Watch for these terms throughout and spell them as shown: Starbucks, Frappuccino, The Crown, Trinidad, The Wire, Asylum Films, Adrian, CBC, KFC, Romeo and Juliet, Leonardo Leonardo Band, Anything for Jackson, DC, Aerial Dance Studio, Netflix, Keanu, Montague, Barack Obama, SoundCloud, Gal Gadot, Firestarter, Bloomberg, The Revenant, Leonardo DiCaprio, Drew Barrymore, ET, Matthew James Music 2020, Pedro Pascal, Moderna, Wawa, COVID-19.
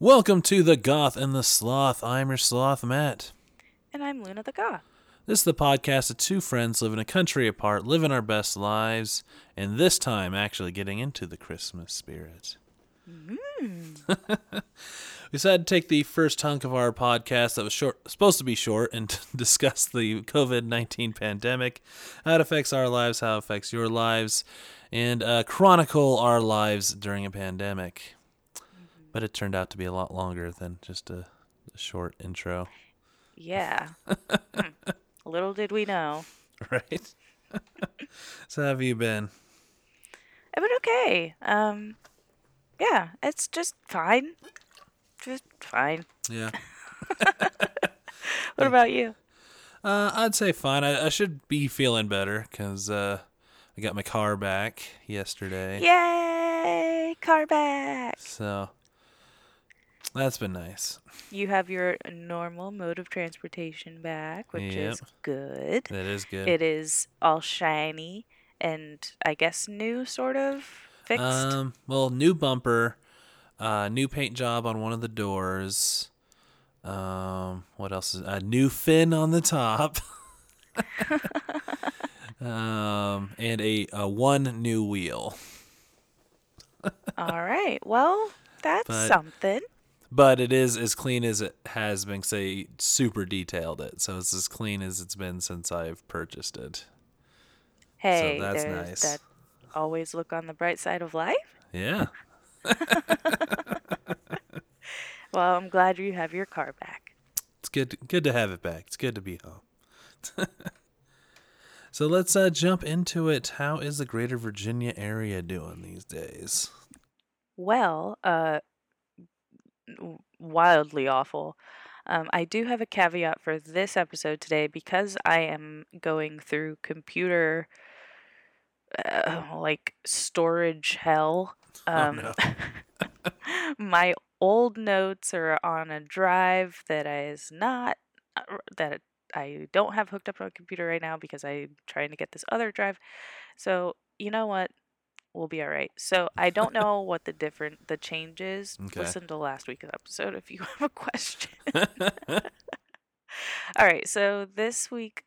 Welcome to The Goth and the Sloth. I'm your sloth, Matt. And I'm Luna the Goth. This is the podcast of two friends living a country apart, living our best lives, and this time actually getting into the Christmas spirit. We decided to take the first hunk of our podcast that was supposed to be short and discuss the COVID-19 pandemic, how it affects our lives, how it affects your lives, and chronicle our lives during a pandemic. But it turned out to be a lot longer than just a short intro. Yeah. Little did we know. Right? So how have you been? I've been okay. Yeah, it's just fine. Just fine. Yeah. What about you? I'd say fine. I should be feeling better because I got my car back yesterday. Yay! Car back! So that's been nice. You have your normal mode of transportation back, which is good. That is good. It is all shiny and I guess new, sort of fixed. Well, new bumper, new paint job on one of the doors. What else is a new fin on the top? And a one new wheel. All right. Well, that's something. But it is as clean as it has been, say, super detailed it. So it's as clean as it's been since I've purchased it. Hey, so that's nice. That always look on the bright side of life. Yeah. Well, I'm glad you have your car back. It's good to have it back. It's good to be home. So let's jump into it. How is the greater Virginia area doing these days? Well, wildly awful. I do have a caveat for this episode today because I am going through computer storage hell. Oh, no. My old notes are on a drive that I don't have hooked up on a computer right now because I'm trying to get this other drive. So you know what? We'll be all right. So I don't know what the change is. Okay. Listen to last week's episode if you have a question. All right. So this week,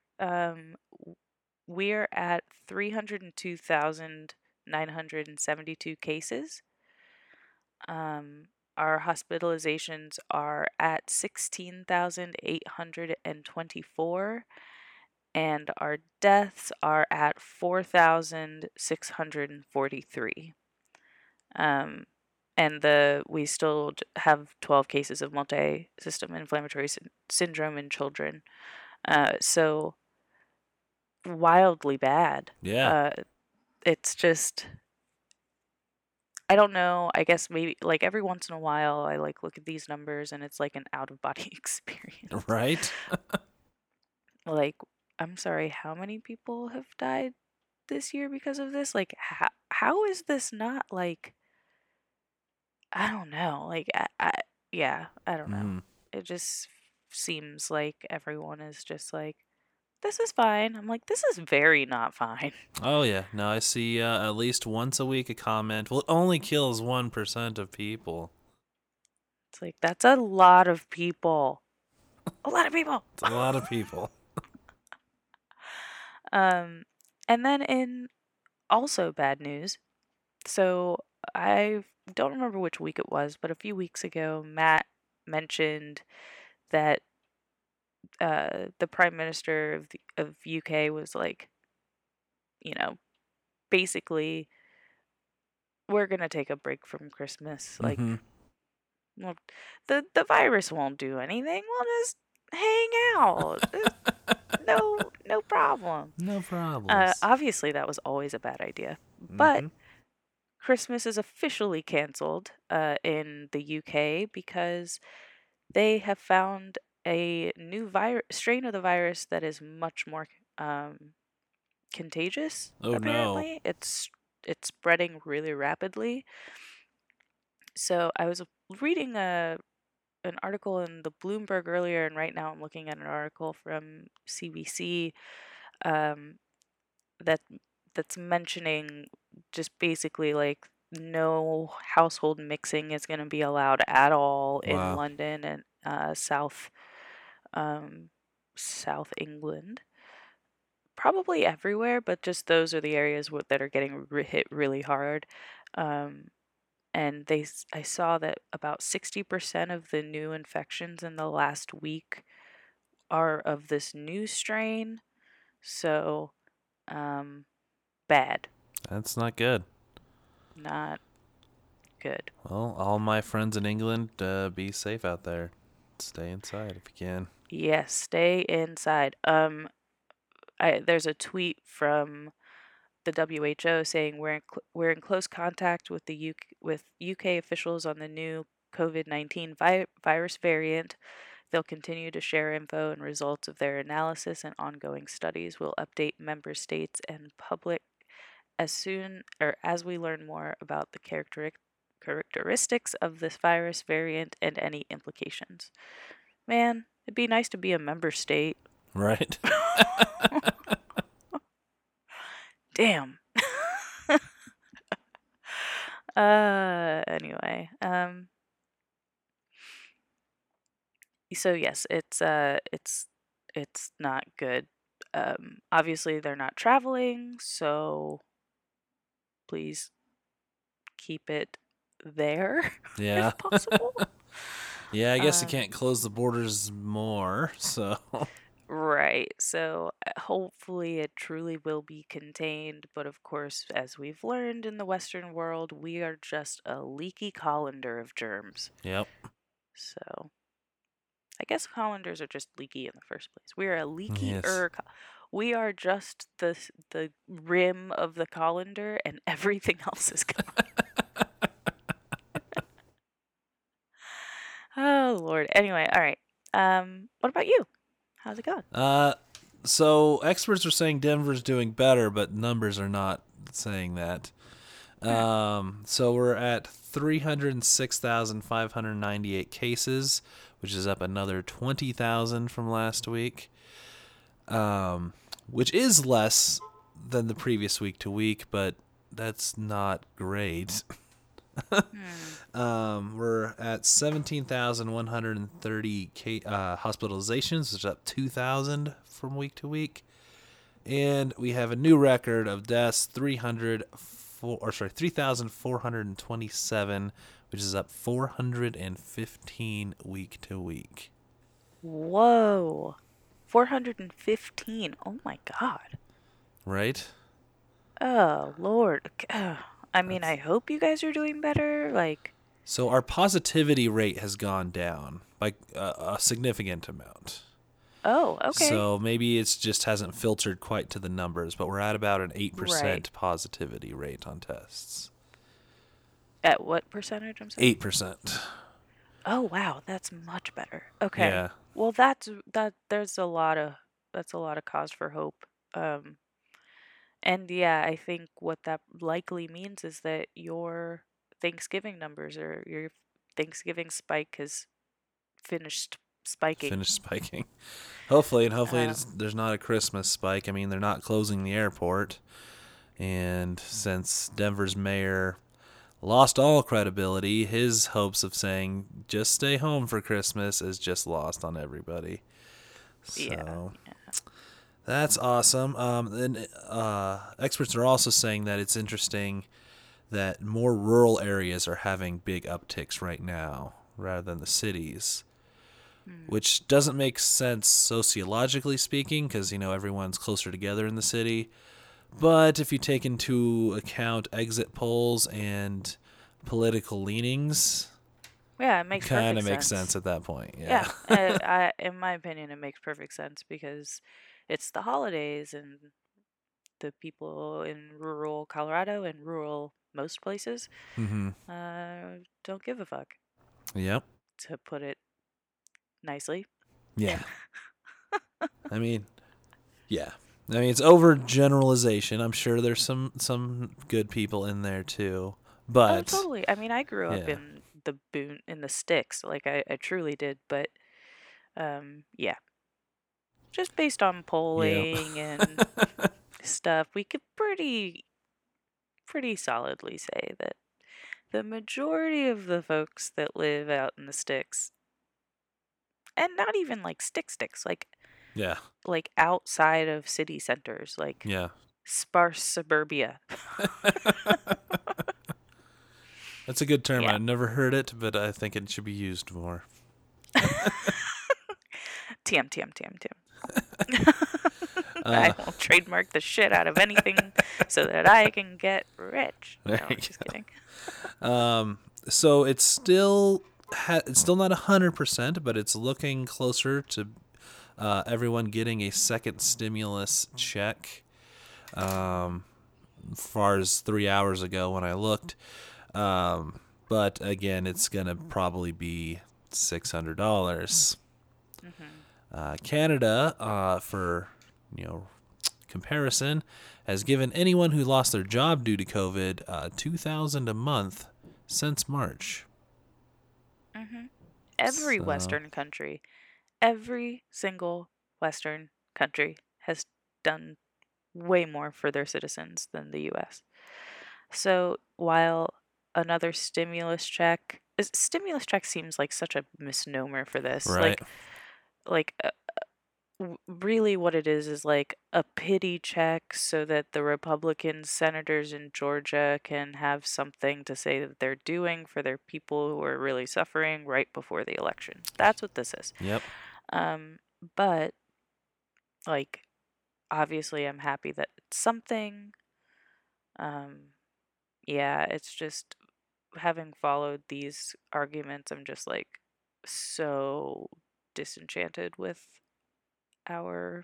we're at 302,972 cases. Our hospitalizations are at 16,824. And our deaths are at 4,643. And we still have 12 cases of multi-system inflammatory syndrome in children. So wildly bad. Yeah. It's just, I don't know. I guess maybe like every once in a while I like look at these numbers and it's like an out-of-body experience. Right? Like, I'm sorry, how many people have died this year because of this? Like, how is this not, like, I don't know. Like, I don't know. It just seems like everyone is just like, this is fine. I'm like, this is very not fine. Oh, yeah. No, I see at least once a week a comment, well, it only kills 1% of people. It's like, that's a lot of people. A lot of people. It's a lot of people. And then in also bad news, so I don't remember which week it was, but a few weeks ago, Matt mentioned that the Prime Minister of UK was like, you know, basically, we're going to take a break from Christmas. Mm-hmm. Like, well, the virus won't do anything. We'll just hang out. No problem. No problem. Obviously, that was always a bad idea. But Christmas is officially canceled in the UK because they have found a new strain of the virus that is much more contagious. Oh, apparently. No. It's spreading really rapidly. So I was reading an article in the Bloomberg earlier, and right now I'm looking at an article from CBC that's mentioning just basically like no household mixing is going to be allowed at all in London and South England. Probably everywhere, but just those are the areas that are getting hit really hard. And I saw that about 60% of the new infections in the last week are of this new strain. So, bad. That's not good. Not good. Well, all my friends in England, be safe out there. Stay inside if you can. Yes, stay inside. There's a tweet from the WHO saying we're in close contact with UK officials on the new COVID-19 virus variant. They'll continue to share info and results of their analysis and ongoing studies. We'll update member states and public as we learn more about the characteristics of this virus variant and any implications. Man, it'd be nice to be a member state. Right. Damn. Anyway. So yes, it's not good. Obviously they're not traveling, so please keep it there. Yeah. If possible. Yeah, I guess you can't close the borders more, so. Right. So hopefully it truly will be contained. But of course, as we've learned in the Western world, we are just a leaky colander of germs. Yep. So I guess colanders are just leaky in the first place. We are a leakier. Yes. We are just the rim of the colander and everything else is gone. Oh, Lord. Anyway, all right. What about you? How's it going? So experts are saying Denver's doing better, but numbers are not saying that. So we're at 306,598 cases, which is up another 20,000 from last week, which is less than the previous week to week, but that's not great. We're at 17,130 hospitalizations, which is up 2,000 from week to week, and we have a new record of deaths, 3,427, which is up 415 week to week. Whoa, 415! Oh my God! Right? Oh Lord. I mean, I hope you guys are doing better. So our positivity rate has gone down by a significant amount. Oh, okay. So maybe it just hasn't filtered quite to the numbers, but we're at about an 8% positivity rate on tests. At what percentage? I'm sorry. 8%. Oh wow, that's much better. Okay. Yeah. Well, that's a lot of cause for hope. And yeah, I think what that likely means is that your Thanksgiving numbers or your Thanksgiving spike has finished spiking. Hopefully, there's not a Christmas spike. I mean, they're not closing the airport. And since Denver's mayor lost all credibility, his hopes of saying, just stay home for Christmas is just lost on everybody. So. Yeah. That's awesome. And experts are also saying that it's interesting that more rural areas are having big upticks right now rather than the cities, which doesn't make sense sociologically speaking because, everyone's closer together in the city. But if you take into account exit polls and political leanings... Yeah, it makes perfect sense. Kind of makes sense at that point. Yeah. In my opinion, it makes perfect sense because... It's the holidays, and the people in rural Colorado and rural most places don't give a fuck. Yep. To put it nicely. Yeah. I mean, it's overgeneralization. I'm sure there's some good people in there too, but oh, totally. I mean, I grew up in the sticks, like I truly did. But just based on polling and stuff, we could pretty solidly say that the majority of the folks that live out in the sticks, and not even like sticks, like yeah, like outside of city centers, like yeah, sparse suburbia. That's a good term. Yeah. I never heard it, but I think it should be used more. TM. I will trademark the shit out of anything so that I can get rich. No, I'm just kidding. So it's still not 100%, but it's looking closer to everyone getting a second stimulus check. As far as 3 hours ago when I looked, but again, it's gonna probably be $600. Mm-hmm. Canada, for comparison, has given anyone who lost their job due to COVID $2,000 a month since March. Mm-hmm. Every single Western country has done way more for their citizens than the U.S. So while another stimulus check seems like such a misnomer for this, right? Really what it is like a pity check so that the Republican senators in Georgia can have something to say that they're doing for their people who are really suffering right before the election. That's what this is. Yep. But like, obviously I'm happy that it's something. Yeah, it's just, having followed these arguments, I'm just like so disenchanted with our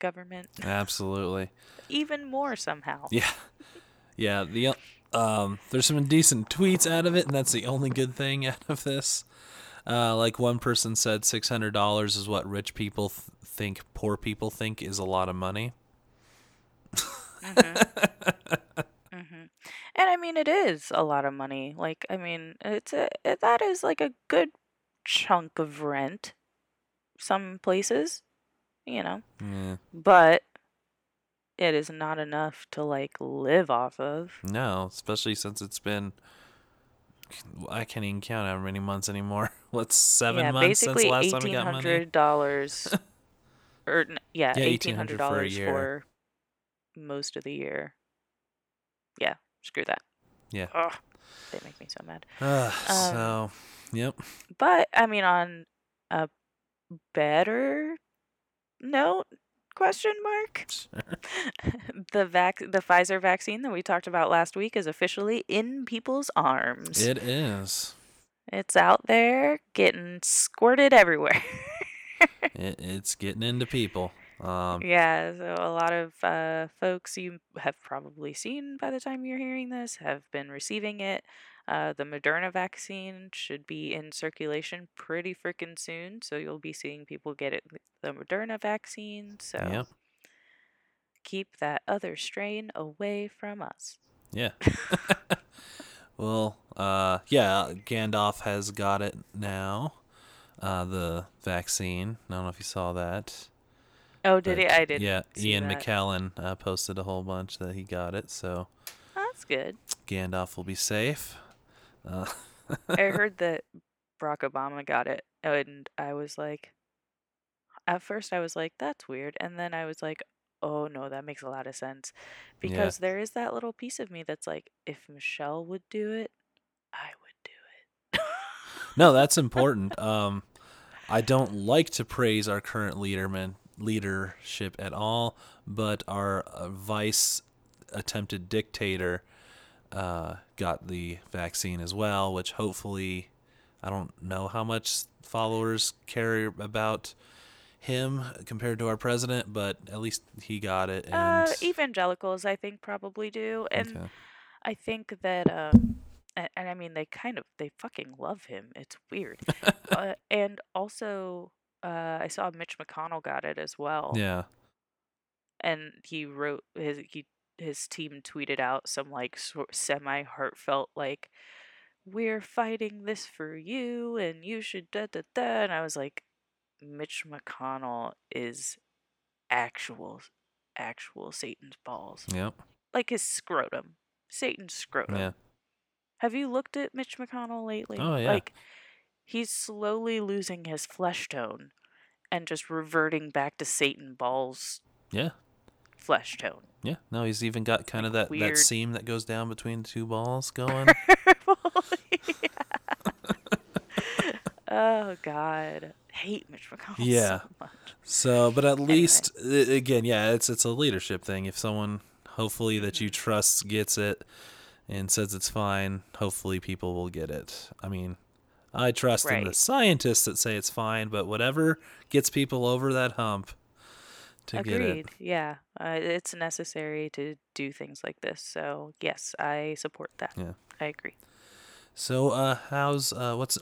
government. Absolutely. Even more somehow. Yeah. The there's some indecent tweets out of it, and that's the only good thing out of this. Like one person said, $600 is what rich people think poor people think is a lot of money. Mm-hmm. Mm-hmm. And I mean, it is a lot of money. Like, I mean, that is like a good chunk of rent. Some places, yeah. But it is not enough to like live off of. No, especially since it's been, I can't even count how many months anymore. What's 7 months since the last time we got money? $1,800 $1,800 for most of the year. Yeah, screw that. Yeah. Ugh, they make me so mad. Yep. But, I mean, on a better note, question mark? Sure. The Pfizer vaccine that we talked about last week is officially in people's arms. It is. It's out there getting squirted everywhere. It's getting into people. Yeah, so a lot of folks you have probably seen by the time you're hearing this have been receiving it. The Moderna vaccine should be in circulation pretty freaking soon, so you'll be seeing people get it, the Moderna vaccine. So yep. Keep that other strain away from us. Yeah. Well, yeah, Gandalf has got it now, the vaccine. I don't know if you saw that. Oh, did he? I didn't. Yeah, Ian McKellen posted a whole bunch that he got it, so. Oh, that's good. Gandalf will be safe. I heard that Barack Obama got it, and I was like, at first I was like, that's weird, and then I was like, oh no, that makes a lot of sense, because there is that little piece of me that's like, if Michelle would do it, I would do it. No, that's important. I don't like to praise our current leadership at all, but our vice attempted dictator got the vaccine as well, which hopefully, I don't know how much followers care about him compared to our president, but at least he got it. And evangelicals, I think, probably do. And okay. I think that, and I mean, they fucking love him. It's weird. And also, I saw Mitch McConnell got it as well. Yeah. And he wrote his team tweeted out some like semi heartfelt like, we're fighting this for you and you should da da da, and I was like, Mitch McConnell is actual Satan's balls. Yep. Like his scrotum. Satan's scrotum. Yeah. Have you looked at Mitch McConnell lately? Oh, yeah. Like, he's slowly losing his flesh tone and just reverting back to Satan Ball's flesh tone. Yeah. No, he's even got kind of that, that seam that goes down between two balls going. Oh, God. I hate Mitch McConnell so much. So, but at least, again, it's a leadership thing. If someone, hopefully, that you trust gets it and says it's fine, hopefully people will get it. I mean, I trust in the scientists that say it's fine, but whatever gets people over that hump to get it. Agreed, yeah. It's necessary to do things like this. So, yes, I support that. Yeah. I agree. So, what's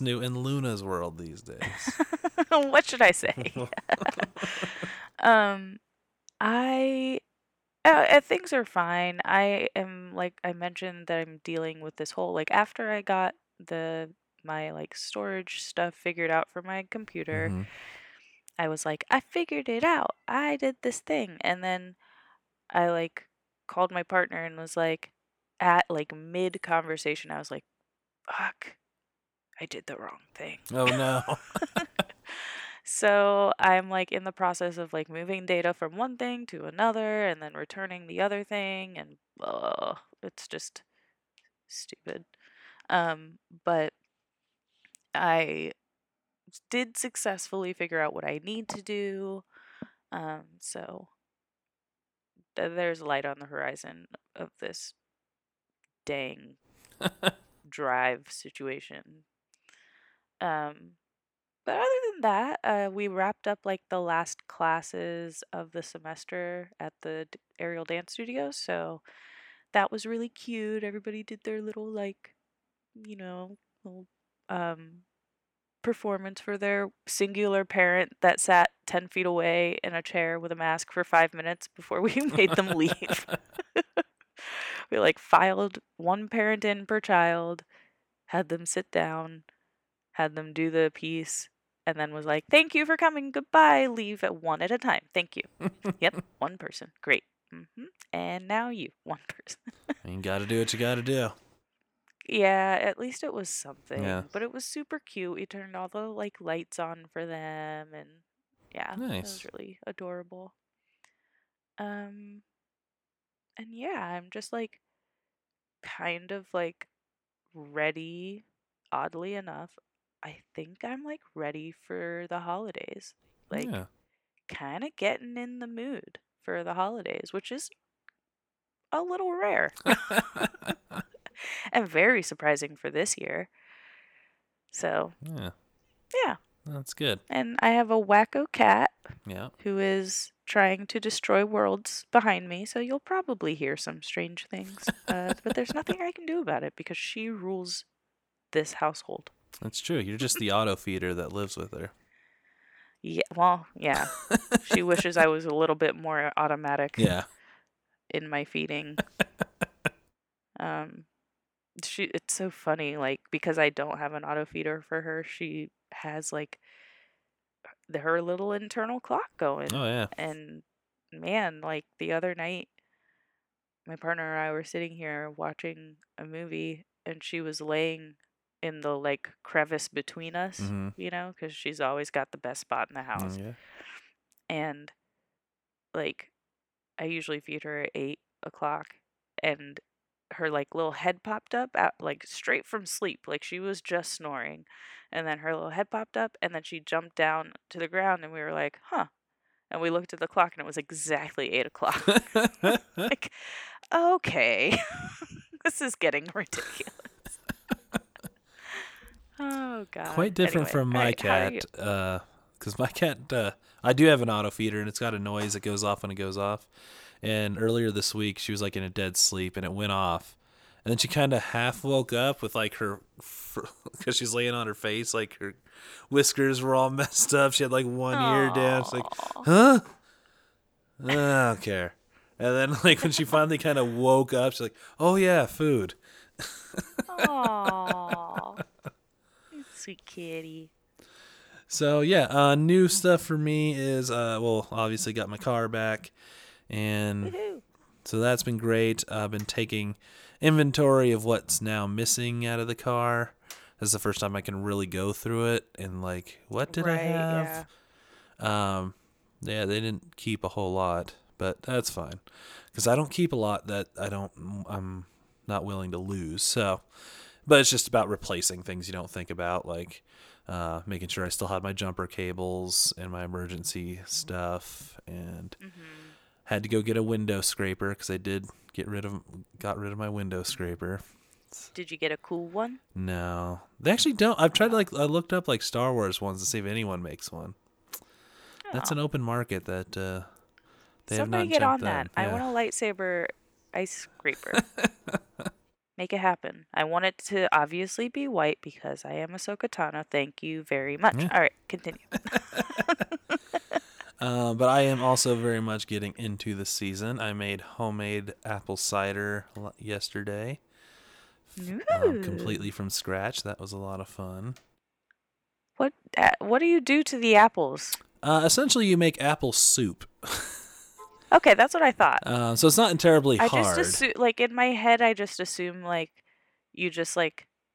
new in Luna's world these days? What should I say? Things are fine. I am, like I mentioned, that I'm dealing with this whole, like, after I got my storage stuff figured out for my computer, I was like, I figured it out. I did this thing. And then I, like, called my partner and was like, at, like, mid conversation, I was like, fuck, I did the wrong thing. Oh, no. So I'm, like, in the process of, like, moving data from one thing to another and then returning the other thing, and it's just stupid. But I did successfully figure out what I need to do. So there's light on the horizon of this dang drive situation. But other than that, we wrapped up, like, the last classes of the semester at the Aerial Dance Studio, so that was really cute. Everybody did their little, like, you know, little, performance for their singular parent that sat 10 feet away in a chair with a mask for 5 minutes before we made them leave. We, like, filed one parent in per child, had them sit down, had them do the piece, and then was like, thank you for coming, goodbye, leave at one at a time, thank you. Yep, one person, great. And now you, one person. You gotta do what you gotta do. Yeah, at least it was something. Yeah. But it was super cute. We turned all the, like, lights on for them, and nice. It was really adorable. And I'm just, like, kind of, like, ready, oddly enough. I think I'm, like, ready for the holidays. Like, kind of getting in the mood for the holidays, which is a little rare. And very surprising for this year. So, yeah. That's good. And I have a wacko cat who is trying to destroy worlds behind me, so you'll probably hear some strange things. But there's nothing I can do about it because she rules this household. That's true. You're just the auto feeder that lives with her. Yeah. Well, yeah. She wishes I was a little bit more automatic in my feeding. It's so funny, like, because I don't have an auto feeder for her, she has, like, her little internal clock going. Oh, yeah. And, man, like, the other night, my partner and I were sitting here watching a movie, and she was laying in the, like, crevice between us, you know, because she's always got the best spot in the house. Yeah. And, like, I usually feed her at 8 o'clock, and her, like, little head popped up out, like, straight from sleep, like she was just snoring, and then her little head popped up, and then she jumped down to the ground, and we were like, huh, and we looked at the clock, and it was exactly 8 o'clock. Like, okay. This is getting ridiculous. Oh, God. Quite different from my cat, because my cat, I do have an auto feeder, and it's got a noise that goes off when it goes off. And earlier this week, she was, like, in a dead sleep, and it went off. And then she kind of half woke up with, like, her, because she's laying on her face, like, her whiskers were all messed up. She had, like, one ear down. She's like, huh? I don't care. And then, like, when she finally kind of woke up, she's like, oh, yeah, food. Aww. Sweet kitty. So, yeah, new stuff for me is, well, obviously got my car back. And So that's been great. I've been taking inventory of what's now missing out of the car. That's the first time I can really go through it and like, what did I have? Yeah. Yeah, they didn't keep a whole lot, but that's fine because I don't keep a lot that I'm not willing to lose. So, but it's just about replacing things you don't think about, like making sure I still had my jumper cables and my emergency stuff, and had to go get a window scraper because I got rid of my window scraper. Did you get a cool one? No, they actually don't. I've tried to I looked up like Star Wars ones to see if anyone makes one. That's an open market that they Somebody have not get on that. Yeah. I want a lightsaber ice scraper. Make it happen. I want it to obviously be white because I am Ahsoka Tano. Thank you very much. Yeah. All right, continue. But I am also very much getting into the season. I made homemade apple cider yesterday. Completely from scratch. That was a lot of fun. What do you do to the apples? Essentially, you make apple soup. Okay, that's what I thought. So it's not terribly hard. In my head, I just assume you just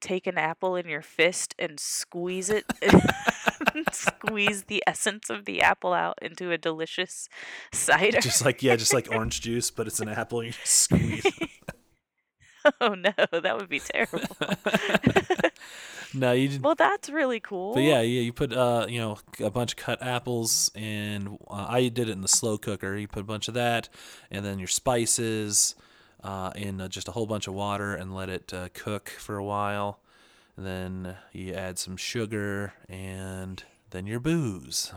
take an apple in your fist and squeeze it, and squeeze the essence of the apple out into a delicious cider. Just like orange juice, but it's an apple and you just squeeze it. Oh no, that would be terrible. No, you didn't. Well, that's really cool. But yeah, you put a bunch of cut apples, and I did it in the slow cooker. You put a bunch of that, and then your spices, in just a whole bunch of water, and let it cook for a while. And then you add some sugar, and then your booze.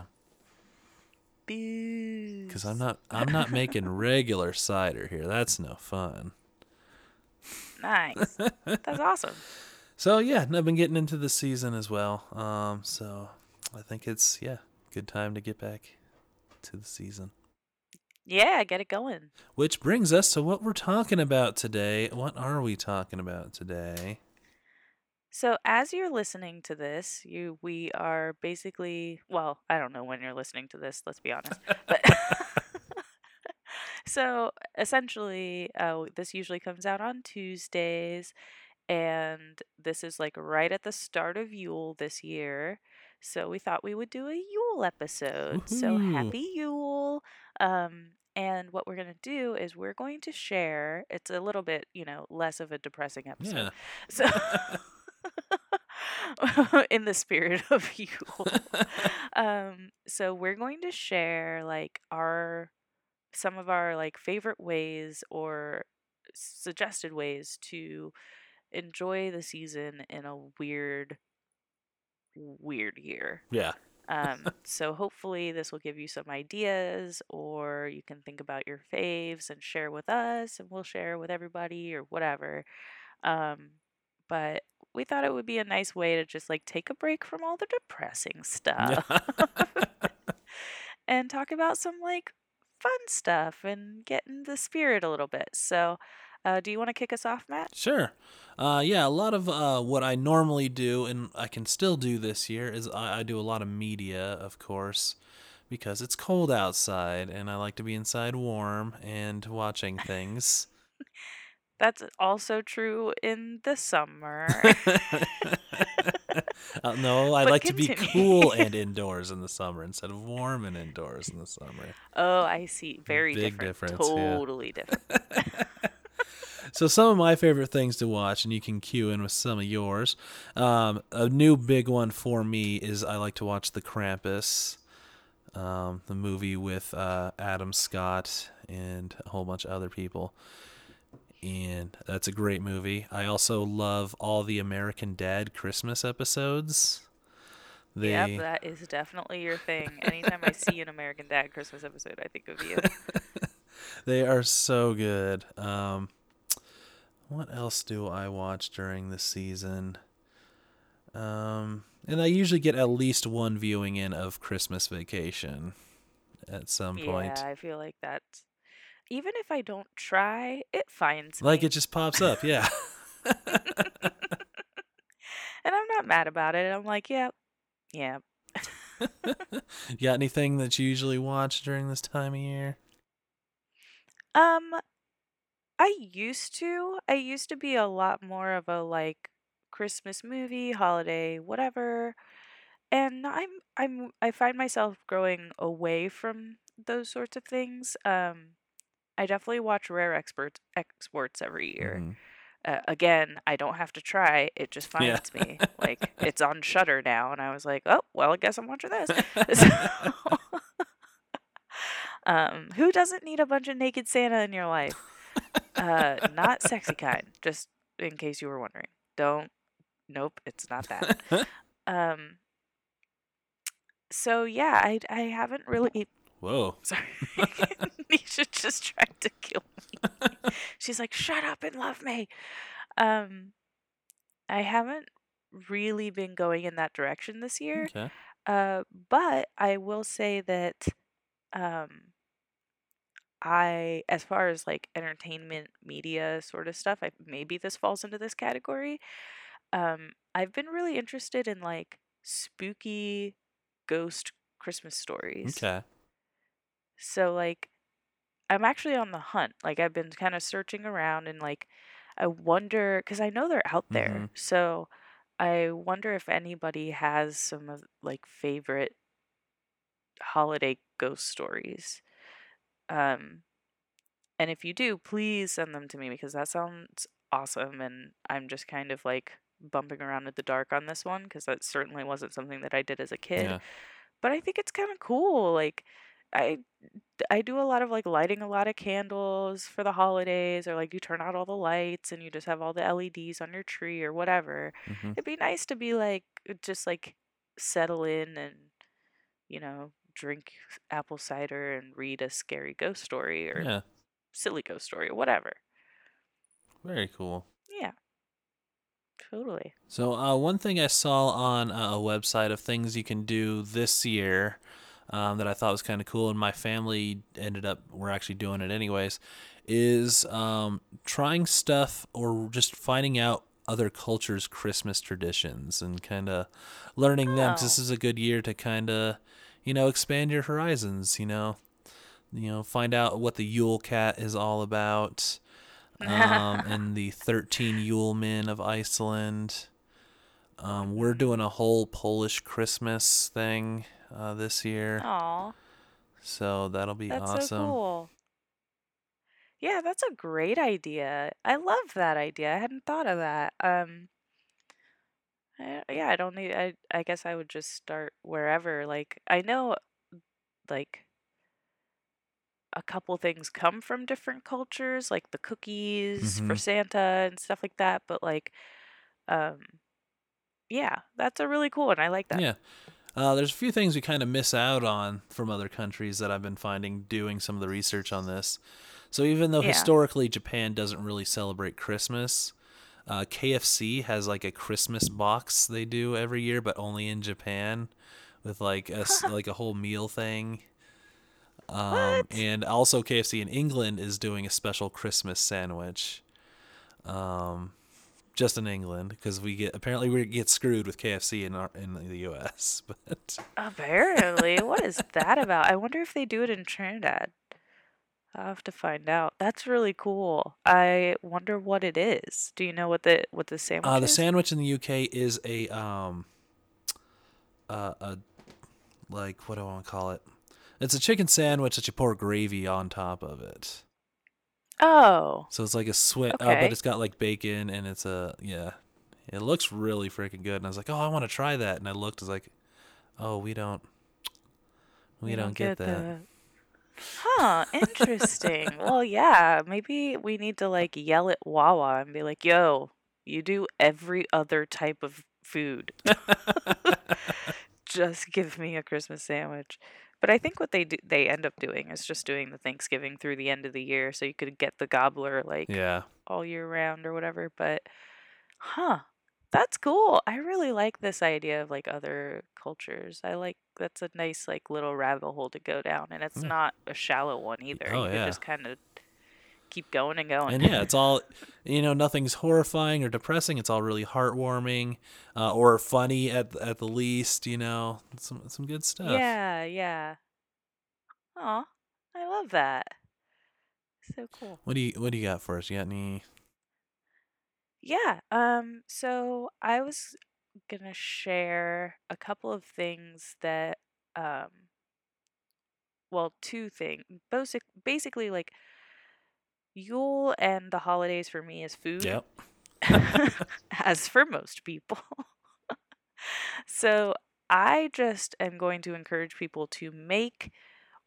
Booze. Because I'm not making regular cider here. That's no fun. Nice. That's awesome. So, yeah, and I've been getting into the season as well. So I think it's, good time to get back to the season. Yeah, get it going. Which brings us to what we're talking about today. What are we talking about today? So as you're listening to this, we are basically, well, I don't know when you're listening to this, let's be honest. But so essentially, this usually comes out on Tuesdays. And this is right at the start of Yule this year. So we thought we would do a Yule episode. Woohoo. So happy Yule. And what we're going to do is we're going to share. It's a little bit, less of a depressing episode. Yeah. So in the spirit of Yule. So we're going to share some of our favorite ways or suggested ways to enjoy the season in a weird year. Yeah. So hopefully this will give you some ideas, or you can think about your faves and share with us, and we'll share with everybody or whatever. But we thought it would be a nice way to just take a break from all the depressing stuff and talk about some fun stuff and get in the spirit a little bit. So do you want to kick us off, Matt? Sure. A lot of what I normally do, and I can still do this year, is I do a lot of media, of course, because it's cold outside, and I like to be inside warm and watching things. That's also true in the summer. No, I like to be cool and indoors in the summer instead of warm and indoors in the summer. Oh, I see. Very big difference. Totally different. So some of my favorite things to watch, and you can cue in with some of yours. A new big one for me is I like to watch The Krampus, the movie with Adam Scott and a whole bunch of other people. And that's a great movie. I also love all the American Dad Christmas episodes. Yeah, that is definitely your thing. Anytime I see an American Dad Christmas episode, I think of you. They are so good. What else do I watch during the season? And I usually get at least one viewing in of Christmas Vacation at some point. Yeah, I feel like that's... Even if I don't try, it finds me. It just pops up, yeah. And I'm not mad about it. I'm yeah. You got anything that you usually watch during this time of year? I used to be a lot more of a like Christmas movie, holiday, whatever. And I find myself growing away from those sorts of things. I definitely watch rare exports every year. Mm-hmm. Again, I don't have to try; it just finds me. Like, it's on Shudder now, and I was like, "Oh, well, I guess I'm watching this." So, who doesn't need a bunch of naked Santa in your life? Not sexy kind. Just in case you were wondering, don't. Nope, it's not that. So yeah, I haven't really. Whoa. Sorry. Nisha just tried to kill me. She's like, shut up and love me. I haven't really been going in that direction this year. Okay. But I will say that as far as like entertainment media sort of stuff, maybe this falls into this category. I've been really interested in like spooky ghost Christmas stories. Okay. So, like, I'm actually on the hunt. Like, I've been kind of searching around and, like, I wonder, because I know they're out there. Mm-hmm. So, I wonder if anybody has some of, like, favorite holiday ghost stories. And if you do, please send them to me because that sounds awesome. And I'm just kind of, like, bumping around in the dark on this one because that certainly wasn't something that I did as a kid. Yeah. But I think it's kind of cool. Like, I do a lot of like lighting a lot of candles for the holidays, or like you turn out all the lights and you just have all the LEDs on your tree or whatever. Mm-hmm. It'd be nice to be like just like settle in and, you know, drink apple cider and read a scary ghost story or silly ghost story or whatever. Very cool. Yeah. Totally. So one thing I saw on a website of things you can do this year that I thought was kind of cool, and my family we're actually doing it anyways, is trying stuff or just finding out other cultures' Christmas traditions and kind of learning them. 'Cause this is a good year to kind of, you know, expand your horizons, you know, find out what the Yule cat is all about, and the 13 Yule men of Iceland. We're doing a whole Polish Christmas thing this year. Aww. So that'll be awesome. That's so cool. Yeah, that's a great idea. I love that idea. I hadn't thought of that. I don't need. I guess I would just start wherever. Like I know, like a couple things come from different cultures, like the cookies for Santa and stuff like that. But like, yeah, that's a really cool one. I like that. Yeah. There's a few things we kind of miss out on from other countries that I've been finding doing some of the research on this. So even though historically Japan doesn't really celebrate Christmas, KFC has like a Christmas box they do every year, but only in Japan with like a, like a whole meal thing. And also KFC in England is doing a special Christmas sandwich. Just in England, because we get screwed with KFC in the U.S. But apparently, what is that about? I wonder if they do it in Trinidad. I'll have to find out. That's really cool. I wonder what it is. Do you know what the sandwich is? The sandwich in the U.K. is a like what do I want to call it? It's a chicken sandwich that you pour gravy on top of it. Oh. So it's like a sweat, okay. But it's got like bacon and it's it looks really freaking good. And I was like, oh, I want to try that. And I looked, I was like, oh, we don't get that. Huh, interesting. Well, yeah, maybe we need to like yell at Wawa and be like, yo, you do every other type of food. Just give me a Christmas sandwich. But I think what they end up doing is just doing the Thanksgiving through the end of the year, so you could get the gobbler all year round or whatever. But, that's cool. I really like this idea of like other cultures. That's a nice like little rabbit hole to go down, and it's not a shallow one either. Oh, you can just kind of keep going and going. And yeah, it's all nothing's horrifying or depressing. It's all really heartwarming or funny at the least. Some good stuff. Yeah. Aw, I love that. So cool. What do you got for us? You got any? Yeah. So I was gonna share a couple of things that well, two things. Basically, like, Yule and the holidays for me is food. Yep. As for most people. So I just am going to encourage people to make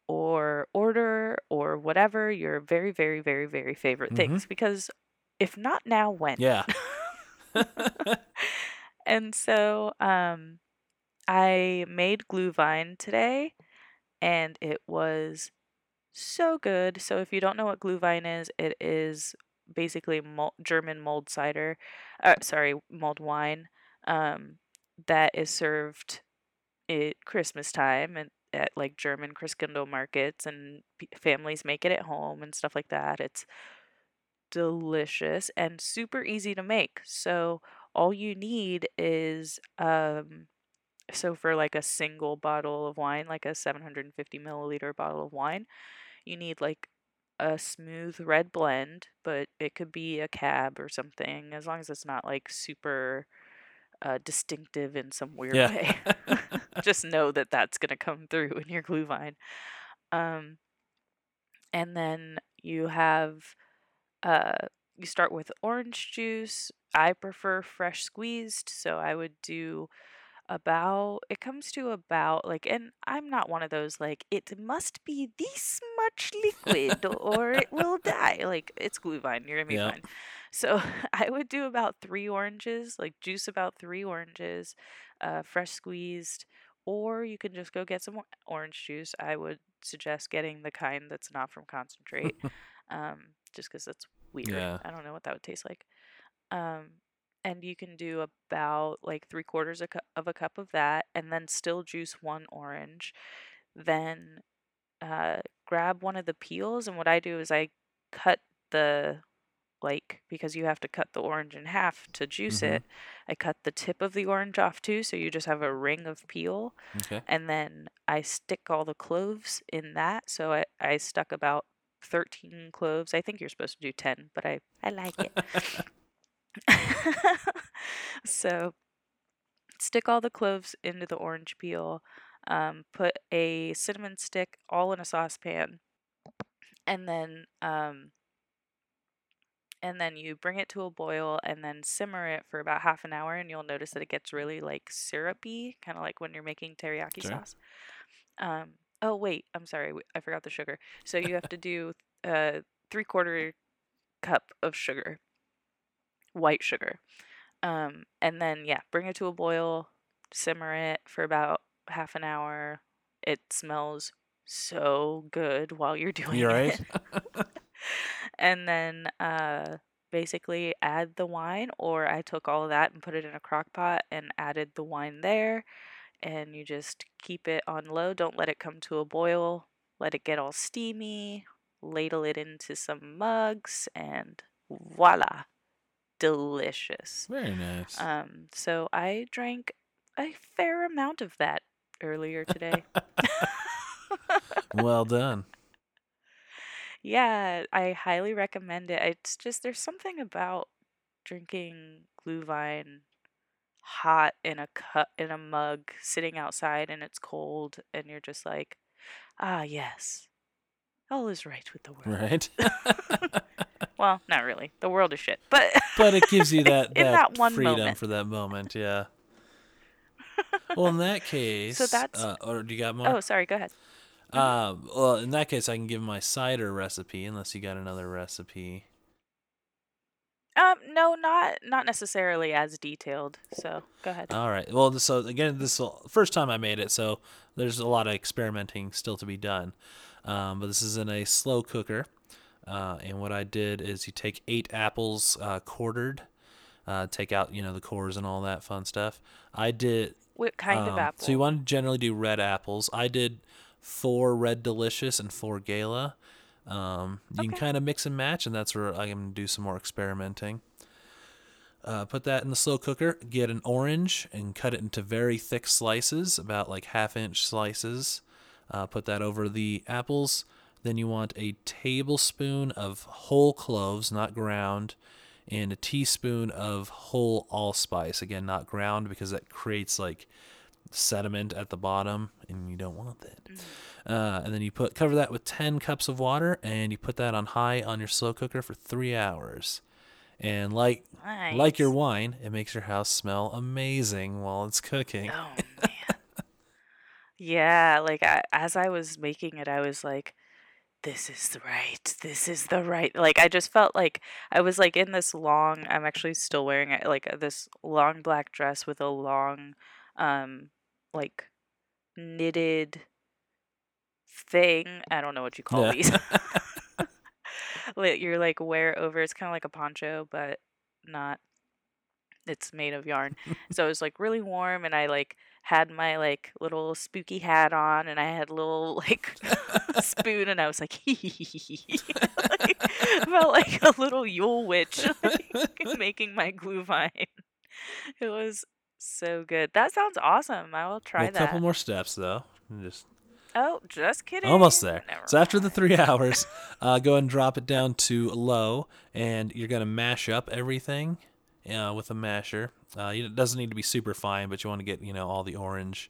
or order or whatever your very, very, very, very favorite things. Because if not now, when? Yeah. And so I made Glühwein today, and it was so good. So if you don't know what Glühwein is, it is basically German mulled cider, mulled wine, that is served at Christmas time and at like German Christkindl markets, and families make it at home and stuff like that. It's delicious and super easy to make. So all you need is so for like a single bottle of wine, like a 750 milliliter bottle of wine, you need like a smooth red blend, but it could be a cab or something, as long as it's not like super distinctive in some weird way. Just know that that's going to come through in your Glühwein. And then you have, you start with orange juice. I prefer fresh squeezed, so I would do about, and I'm not one of those like, it must be this much liquid or it will die. Like, it's Glühwein, you're gonna be fine. So I would do about 3 oranges, like juice about 3 oranges, fresh squeezed, or you can just go get some orange juice. I would suggest getting the kind that's not from concentrate, just because that's weird. I don't know what that would taste like. And you can do about like 3/4 of a cup of that, and then still juice 1 orange. Then grab one of the peels. And what I do is I cut because you have to cut the orange in half to juice it. I cut the tip of the orange off too, so you just have a ring of peel. Okay. And then I stick all the cloves in that. So I stuck about 13 cloves. I think you're supposed to do 10, but I like it. So stick all the cloves into the orange peel, put a cinnamon stick all in a saucepan, and then you bring it to a boil and then simmer it for about half an hour, and you'll notice that it gets really like syrupy, kind of like when you're making teriyaki sauce. Oh wait, I'm sorry, I forgot the sugar. So you have to do 3/4 cup of sugar, white sugar, and then bring it to a boil, simmer it for about half an hour. It smells so good while you're doing it. And then basically add the wine, or I took all of that and put it in a crock pot and added the wine there, and you just keep it on low. Don't let it come to a boil, let it get all steamy, ladle it into some mugs, and voila. Delicious. Very nice. So I drank a fair amount of that earlier today. Well done. Yeah, I highly recommend it. It's just, there's something about drinking Glühwein hot in a cup, in a mug, sitting outside, and it's cold, and you're just like, ah, yes, all is right with the world. Right. Well, not really. The world is shit, but it gives you that one freedom moment. For that moment, yeah. Well, in that case, so that's. Or do you got more? Oh, sorry. Go ahead. Well, in that case, I can give my cider recipe, unless you got another recipe. No, not necessarily as detailed. So go ahead. All right. Well, so again, this is the first time I made it, so there's a lot of experimenting still to be done. But this is in a slow cooker. And what I did is you take 8 apples, quartered, take out, the cores and all that fun stuff. I did. What kind of apple? So you want to generally do red apples. I did 4 Red Delicious and 4 Gala. You can kind of mix and match, and that's where I'm going to do some more experimenting. Put that in the slow cooker, get an orange and cut it into very thick slices, about like half-inch slices. Put that over the apples. Then you want a tablespoon of whole cloves, not ground, and a teaspoon of whole allspice. Again, not ground, because that creates like sediment at the bottom, and you don't want that. And then you cover that with 10 cups of water, and you put that on high on your slow cooker for 3 hours. And like your wine, it makes your house smell amazing while it's cooking. Oh, man. Yeah, as I was making it, I was like, this is the right. Like, I just felt like I was like in this long, I'm actually still wearing it, like this long black dress with a long, like knitted thing. I don't know what you call these. You're like wear over. It's kind of like a poncho, but not. It's made of yarn. So it was like really warm, and I like had my like little spooky hat on, and I had a little like spoon, and I was like, like felt like a little Yule witch making my glue vine. It was so good. That sounds awesome. I will try that. A couple more steps though. Oh, just kidding. Almost there. So after the 3 hours, go and drop it down to low, and you're going to mash up everything with a masher. It doesn't need to be super fine, but you want to get, all the orange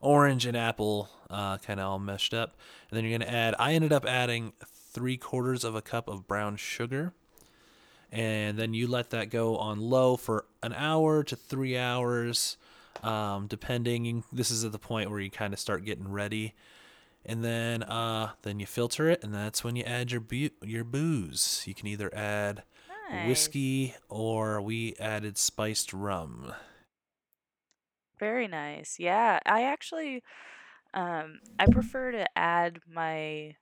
and apple kind of all meshed up. And then you're going to add, I ended up adding 3/4 cup of brown sugar. And then you let that go on low for 1 hour to 3 hours. Depending, this is at the point where you kind of start getting ready, and then you filter it, and that's when you add your booze. You can either add whiskey, or we added spiced rum. Very nice. Yeah, I actually, I prefer to add my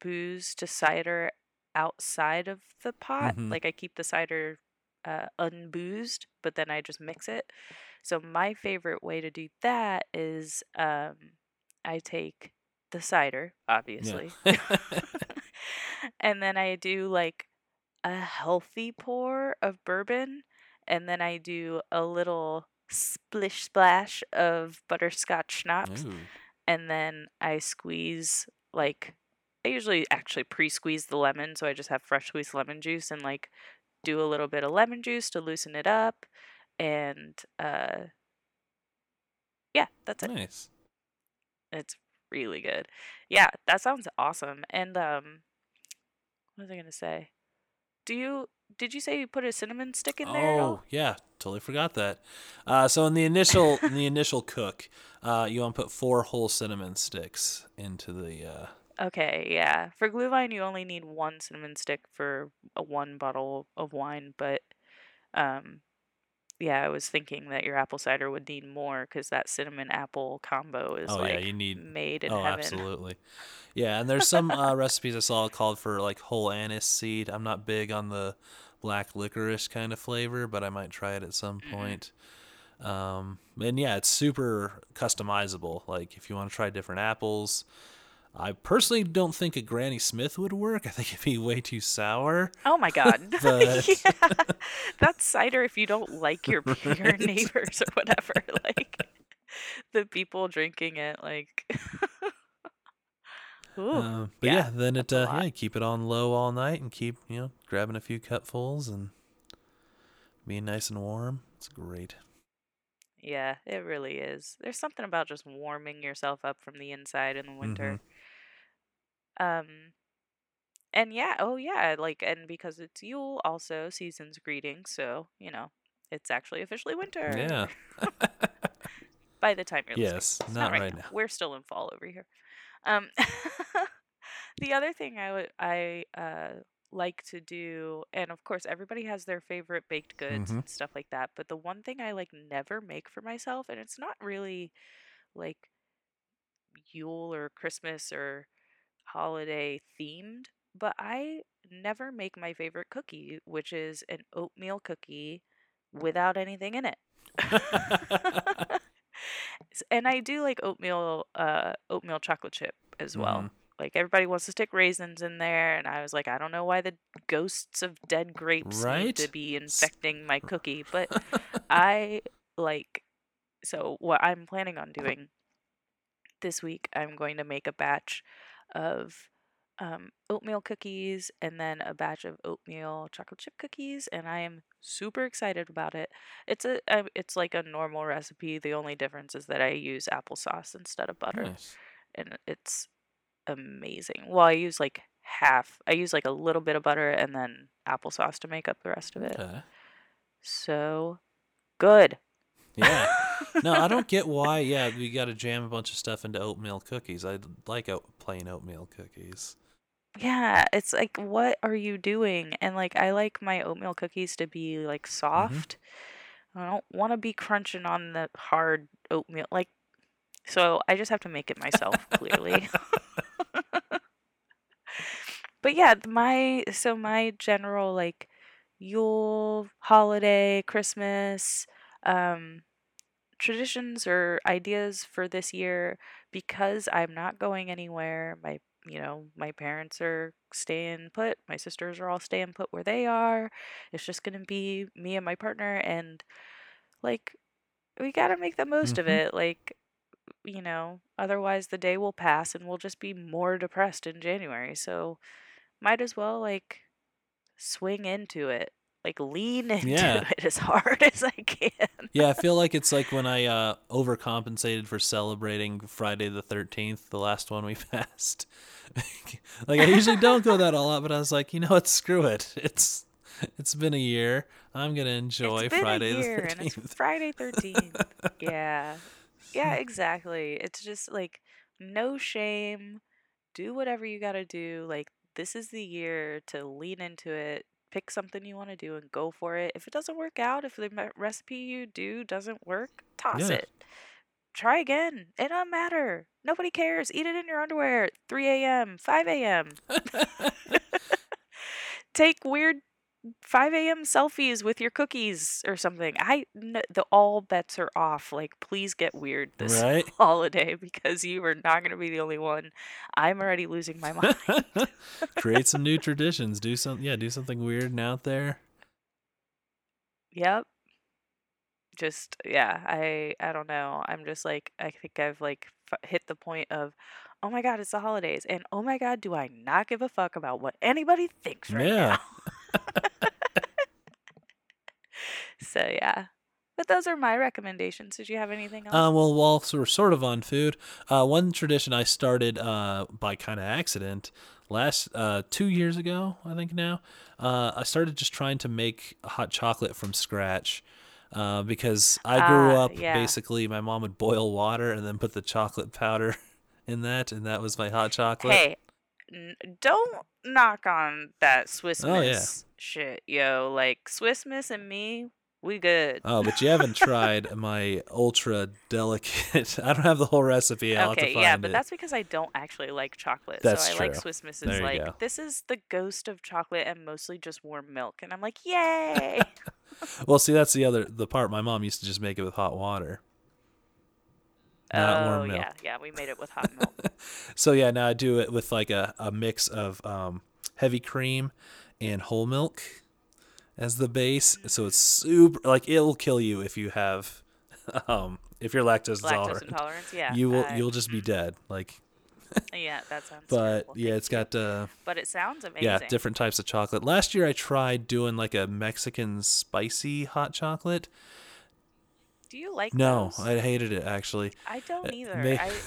booze to cider outside of the pot. Mm-hmm. Like I keep the cider unboozed, but then I just mix it. So my favorite way to do that is I take the cider, obviously, and then I do like a healthy pour of bourbon, and then I do a little splish splash of butterscotch schnapps, and then I squeeze I usually actually pre-squeeze the lemon, so I just have fresh squeezed lemon juice and do a little bit of lemon juice to loosen it up. And, yeah, that's it. Nice. It's really good. Yeah, that sounds awesome. And, what was I going to say? Did you say you put a cinnamon stick in there at all? Oh, yeah. Totally forgot that. So in the initial, cook, you want to put 4 whole cinnamon sticks into the, Okay, yeah. For glue vine, you only need 1 cinnamon stick for 1 bottle of wine, but, yeah, I was thinking that your apple cider would need more because that cinnamon apple combo is made in heaven. Oh, absolutely. Yeah, and there's some recipes I saw called for whole anise seed. I'm not big on the black licorice kind of flavor, but I might try it at some point. And yeah, it's super customizable. If you want to try different apples. I personally don't think a Granny Smith would work. I think it'd be way too sour. Oh, my God. Yeah. That's cider if you don't like your neighbors or whatever. The people drinking it, Ooh, then it, keep it on low all night and keep, grabbing a few cupfuls and being nice and warm. It's great. Yeah, it really is. There's something about just warming yourself up from the inside in the winter. Mm-hmm. And because it's Yule, also season's greeting, so, it's actually officially winter. Yeah. By the time you're listening. Yes, not right now. We're still in fall over here. The other thing I like to do, and of course everybody has their favorite baked goods and stuff like that, but the one thing I never make for myself, and it's not really Yule or Christmas or holiday themed, but I never make my favorite cookie, which is an oatmeal cookie without anything in it. And I do oatmeal chocolate chip as well. Everybody wants to stick raisins in there, and I was I don't know why the ghosts of dead grapes need to be infecting my cookie, but so what I'm planning on doing this week, I'm going to make a batch of oatmeal cookies and then a batch of oatmeal chocolate chip cookies, and I am super excited about it. It's like a normal recipe. The only difference is that I use applesauce instead of butter. Nice. And it's amazing. Well, I use like a little bit of butter and then applesauce to make up the rest of it. So good. Yeah. No, I don't get why. Yeah, we got to jam a bunch of stuff into oatmeal cookies. I like plain oatmeal cookies. Yeah, it's like, what are you doing? And like, I like my oatmeal cookies to be like soft. Mm-hmm. I don't want to be crunching on the hard oatmeal. Like, so I just have to make it myself, clearly. But yeah, my general like Yule, holiday, Christmas, traditions or ideas for this year, because I'm not going anywhere. My parents are staying put. My sisters are all staying put where they are. It's just going to be me and my partner. And like, we got to make the most of it. Like, otherwise the day will pass and we'll just be more depressed in January. So might as well like swing into it. Like, lean into it as hard as I can. Yeah, I feel like it's like when I overcompensated for celebrating Friday the 13th, the last one we passed. Like, I usually don't go that all out, but I was like, you know what, screw it. It's been a year. I'm going to enjoy Friday the 13th. It's been a year, and it's Friday 13th. Yeah. Yeah, exactly. It's just, like, no shame. Do whatever you got to do. Like, this is the year to lean into it. Pick something you want to do and go for it. If it doesn't work out, if the recipe you do doesn't work, toss it. Try again. It doesn't matter. Nobody cares. Eat it in your underwear. 3 a.m., 5 a.m. Take weird 5 a.m. selfies with your cookies or something. All bets are off. Like, please get weird this holiday, because you are not going to be the only one. I'm already losing my mind. Create some new traditions. Do something weird and out there. Yep. Just, yeah, I don't know. I'm just like, I think I've like hit the point of, oh my God, it's the holidays. And oh my God, do I not give a fuck about what anybody thinks now. So yeah, but those are my recommendations. Did you have anything else? Well, while we're sort of on food, one tradition I started by kind of accident last 2 years ago, I think now. I started just trying to make hot chocolate from scratch because I grew up basically my mom would boil water and then put the chocolate powder in that, and that was my hot chocolate. Hey, don't knock on that Swiss Miss shit, yo. Like, Swiss Miss and me, we good. Oh, but you haven't tried my ultra delicate. I don't have the whole recipe. I'll have to find it. That's because I don't actually like chocolate. That's true. Like Swiss Miss is like, go. This is the ghost of chocolate and mostly just warm milk, and I'm like, yay. Well, see, that's the part. My mom used to just make it with hot water. Oh, yeah, we made it with hot milk. So yeah, now I do it with like a mix of heavy cream and whole milk as the base. So it's super, like, it'll kill you if you have if you're lactose intolerant. Lactose intolerance, yeah. You'll just be dead. Like, yeah, that sounds. But terrible. Yeah, it's got. But it sounds amazing. Yeah, different types of chocolate. Last year I tried doing like a Mexican spicy hot chocolate. Do you like those? I hated it, actually. I don't either.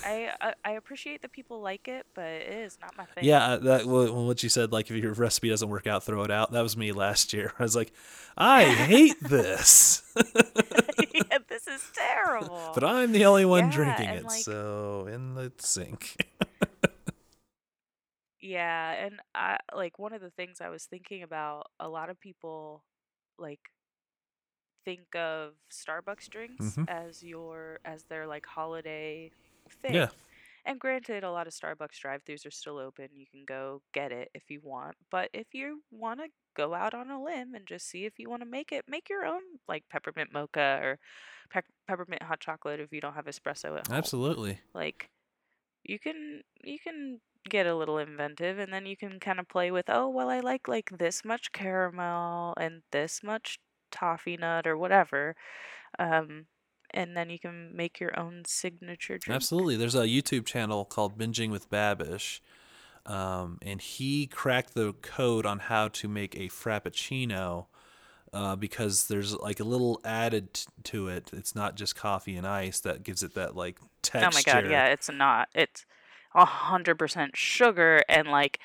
I appreciate that people like it, but it is not my thing. Yeah, what you said, like, if your recipe doesn't work out, throw it out. That was me last year. I was like, I hate this. Yeah, this is terrible. But I'm the only one drinking it, like, so in the sink. Yeah, and I like one of the things I was thinking about, a lot of people, like, think of Starbucks drinks as their like holiday thing. Yeah. And granted, a lot of Starbucks drive-thrus are still open. You can go get it if you want. But if you want to go out on a limb and just see if you want to make your own like peppermint mocha or peppermint hot chocolate if you don't have espresso at home. Absolutely. Like, you can get a little inventive, and then you can kind of play with, oh, well, I like this much caramel and this much toffee nut or whatever, and then you can make your own signature drink. Absolutely. There's a YouTube channel called Binging with Babish and he cracked the code on how to make a frappuccino because there's like a little added to it. It's not just coffee and ice that gives it that like texture. Oh my god, yeah, it's not. It's 100% sugar and like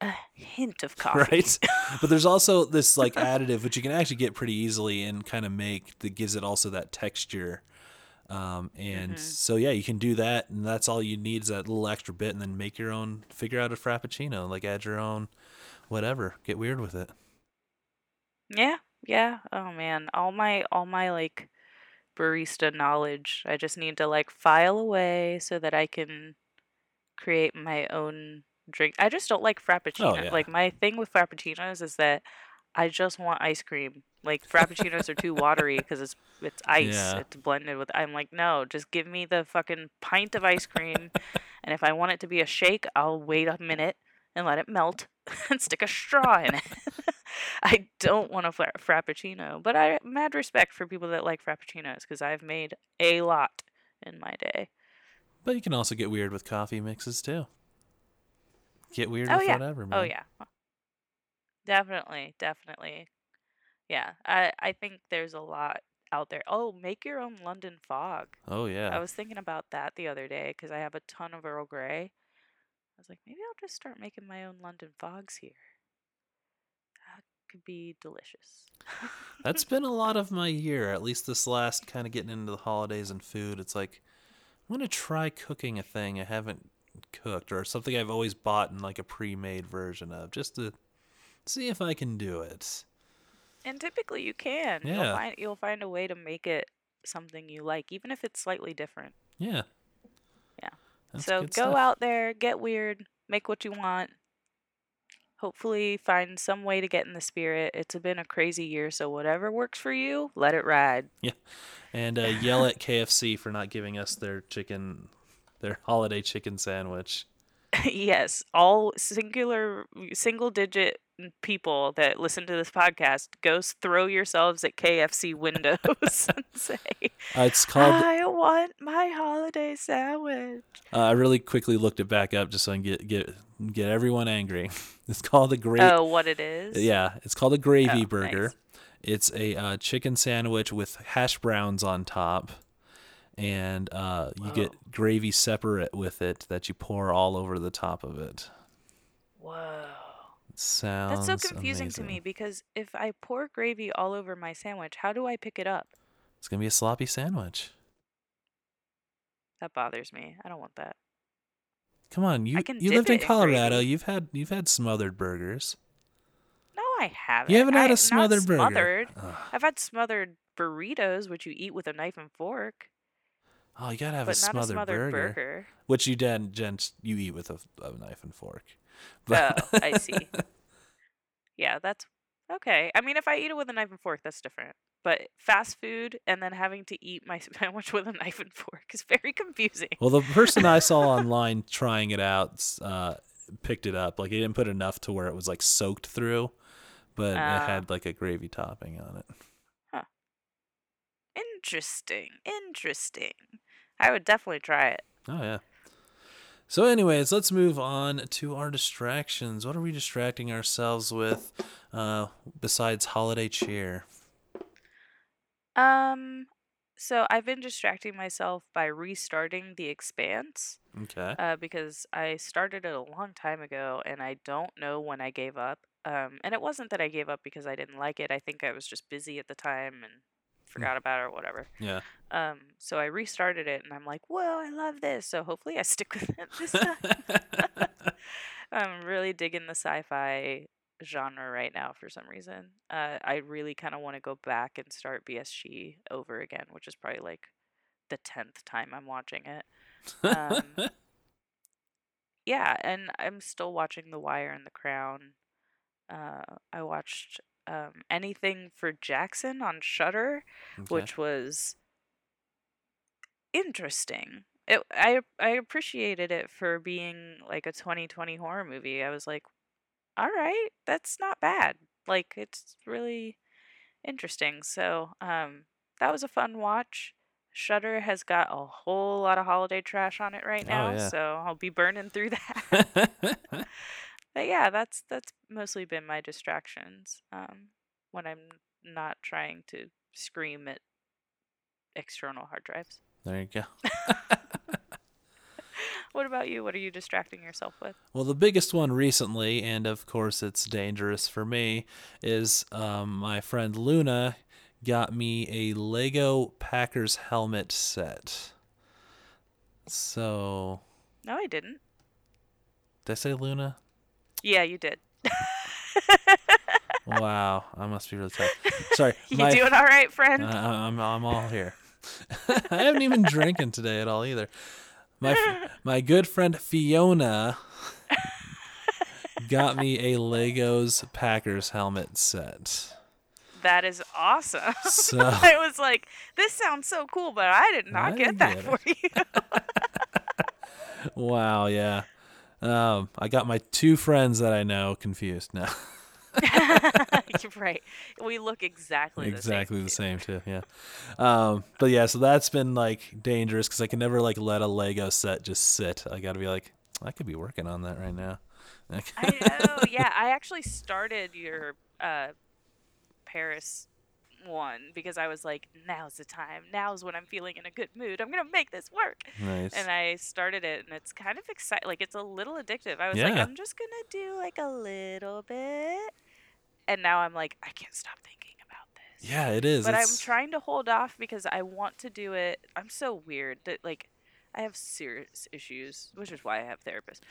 a hint of coffee. Right? But there's also this like additive, which you can actually get pretty easily and kind of make that gives it also that texture. And so, yeah, you can do that. And that's all you need is that little extra bit and then make your own, figure out a frappuccino, like add your own, whatever, get weird with it. Yeah. Yeah. Oh man. All my like barista knowledge, I just need to like file away so that I can create my own drink. I just don't like frappuccino. Oh, yeah. Like my thing with frappuccinos is that I just want ice cream. Like frappuccinos are too watery because it's ice. Yeah. It's blended with. I'm like, no, just give me the fucking pint of ice cream, and if I want it to be a shake, I'll wait a minute and let it melt and stick a straw in it. I don't want a frappuccino, but I mad respect for people that like frappuccinos because I've made a lot in my day. But you can also get weird with coffee mixes too. Get weird with whatever, man. Oh yeah, definitely. Yeah, I think there's a lot out there. Oh, make your own London fog. Oh, yeah. I was thinking about that the other day because I have a ton of Earl Grey. I was like, maybe I'll just start making my own London fogs here. That could be delicious. That's been a lot of my year, at least this last, kind of getting into the holidays and food. It's like, I'm going to try cooking a thing I haven't cooked or something I've always bought in like a pre-made version of just to see if I can do it. And typically you can. Yeah. You'll find a way to make it something you like, even if it's slightly different. Yeah. Yeah. That's so go out there, get weird, make what you want. Hopefully find some way to get in the spirit. It's been a crazy year, so whatever works for you, let it ride. Yeah. And yell at KFC for not giving us their holiday chicken sandwich. Yes, all single-digit people that listen to this podcast, go throw yourselves at KFC windows and say, "It's called. I want my holiday sandwich." I really quickly looked it back up just so I can get everyone angry. It's called a gravy. Oh, what it is? Yeah, it's called a gravy burger. Nice. It's a chicken sandwich with hash browns on top. And you get gravy separate with it that you pour all over the top of it. Whoa. Sounds That's so confusing amazing. To me because if I pour gravy all over my sandwich, how do I pick it up? It's going to be a sloppy sandwich. That bothers me. I don't want that. Come on, you lived in Colorado. You've had smothered burgers. No, I haven't. You haven't had a smothered burger. I've had smothered burritos, which you eat with a knife and fork. Oh, you gotta have a smothered burger, which you you eat with a knife and fork. But... Oh, I see. Yeah, that's okay. I mean, if I eat it with a knife and fork, that's different. But fast food and then having to eat my sandwich with a knife and fork is very confusing. Well, the person I saw online trying it out picked it up. Like, he didn't put enough to where it was like soaked through, but it had like a gravy topping on it. Huh. Interesting. I would definitely try it. Oh, yeah. So anyways, let's move on to our distractions. What are we distracting ourselves with besides holiday cheer? So I've been distracting myself by restarting The Expanse. Okay. Because I started it a long time ago, and I don't know when I gave up. And it wasn't that I gave up because I didn't like it. I think I was just busy at the time and forgot about it or whatever. Yeah. So I restarted it, and I'm like, whoa, I love this. So hopefully I stick with it this time. I'm really digging the sci-fi genre right now for some reason. I really kind of want to go back and start BSG over again, which is probably like the 10th time I'm watching it. Yeah, and I'm still watching The Wire and The Crown. I watched... Anything for Jackson on Shudder, which was interesting. I appreciated it for being like a 2020 horror movie. I was like, all right, that's not bad. Like, it's really interesting. So that was a fun watch. Shudder has got a whole lot of holiday trash on it right now, so I'll be burning through that. But yeah, that's mostly been my distractions when I'm not trying to scream at external hard drives. There you go. What about you? What are you distracting yourself with? Well, the biggest one recently, and of course it's dangerous for me, is my friend Luna got me a Lego Packers helmet set. So... No, I didn't. Did I say Luna? Yeah, you did. Wow, I must be really tired. Sorry. Doing all right, friend? I'm all here. I haven't even drinking today at all either. My good friend Fiona got me a Legos Packers helmet set. That is awesome. So, I was like, this sounds so cool, but I did not get that for you. Wow, yeah. I got my two friends that I know confused now. You're right. We look exactly the same too. Yeah. But yeah, so that's been like dangerous because I can never like let a Lego set just sit. I got to be like, I could be working on that right now. I know. Yeah, I actually started your Paris one because I was like, now's the time. Now's when I'm feeling in a good mood. I'm gonna make this work. Nice. And I started it, and it's kind of exciting. Like, it's a little addictive. I was like, I'm just gonna do like a little bit, and now I'm like, I can't stop thinking about this. Yeah, it is. But I'm trying to hold off because I want to do it. I'm so weird that like I have serious issues, which is why I have therapists.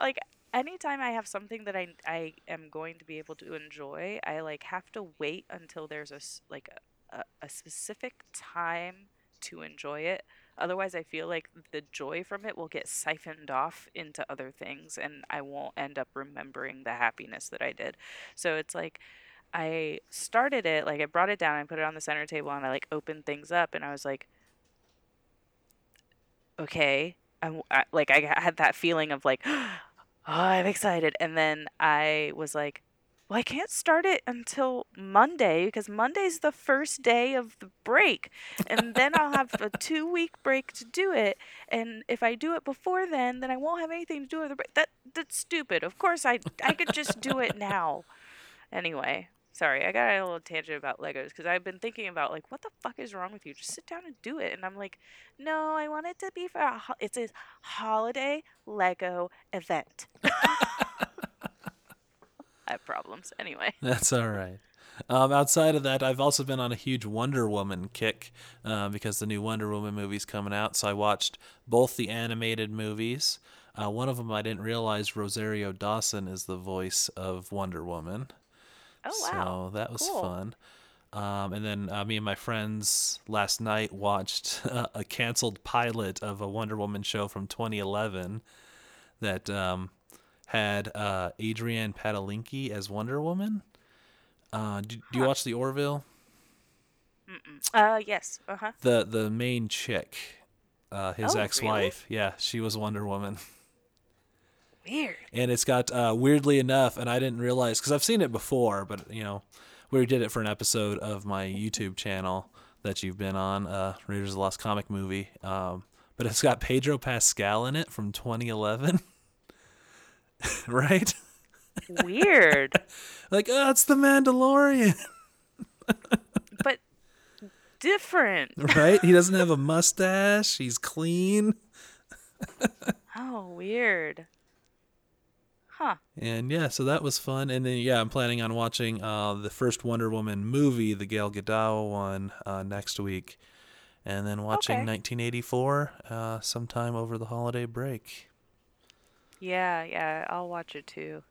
Like. Anytime I have something that I am going to be able to enjoy, I like have to wait until there's a specific time to enjoy it. Otherwise, I feel like the joy from it will get siphoned off into other things, and I won't end up remembering the happiness that I did. So it's like I started it, like I brought it down, I put it on the center table, and I like opened things up, and I was like, okay, I had that feeling of like. Oh, I'm excited. And then I was like, well, I can't start it until Monday because Monday's the first day of the break. And then I'll have a 2-week break to do it. And if I do it before then I won't have anything to do with the break. That's stupid. Of course, I could just do it now. Anyway, sorry, I got a little tangent about Legos because I've been thinking about like, what the fuck is wrong with you? Just sit down and do it. And I'm like, no, I want it to be for it's a holiday Lego event. I have problems anyway. That's all right. Outside of that, I've also been on a huge Wonder Woman kick because the new Wonder Woman movie's coming out. So I watched both the animated movies. One of them I didn't realize Rosario Dawson is the voice of Wonder Woman. Oh, wow. So that was fun. And then me and my friends last night watched a canceled pilot of a Wonder Woman show from 2011 that had Adrian Padalecki as Wonder Woman. Do you watch The Orville? Yes. Uh-huh. The main chick, his ex-wife. Really? Yeah, she was Wonder Woman. Weird. And it's got, weirdly enough, and I didn't realize, because I've seen it before, but, you know, we did it for an episode of my YouTube channel that you've been on, Raiders of the Lost Comic Movie, but it's got Pedro Pascal in it from 2011, right? Weird. Like, oh, it's the Mandalorian. But different. Right? He doesn't have a mustache. He's clean. Oh, weird. Huh. And yeah, so that was fun. And then, yeah, I'm planning on watching the first Wonder Woman movie, the Gal Gadot one, next week. And then watching 1984 sometime over the holiday break. Yeah, I'll watch it too,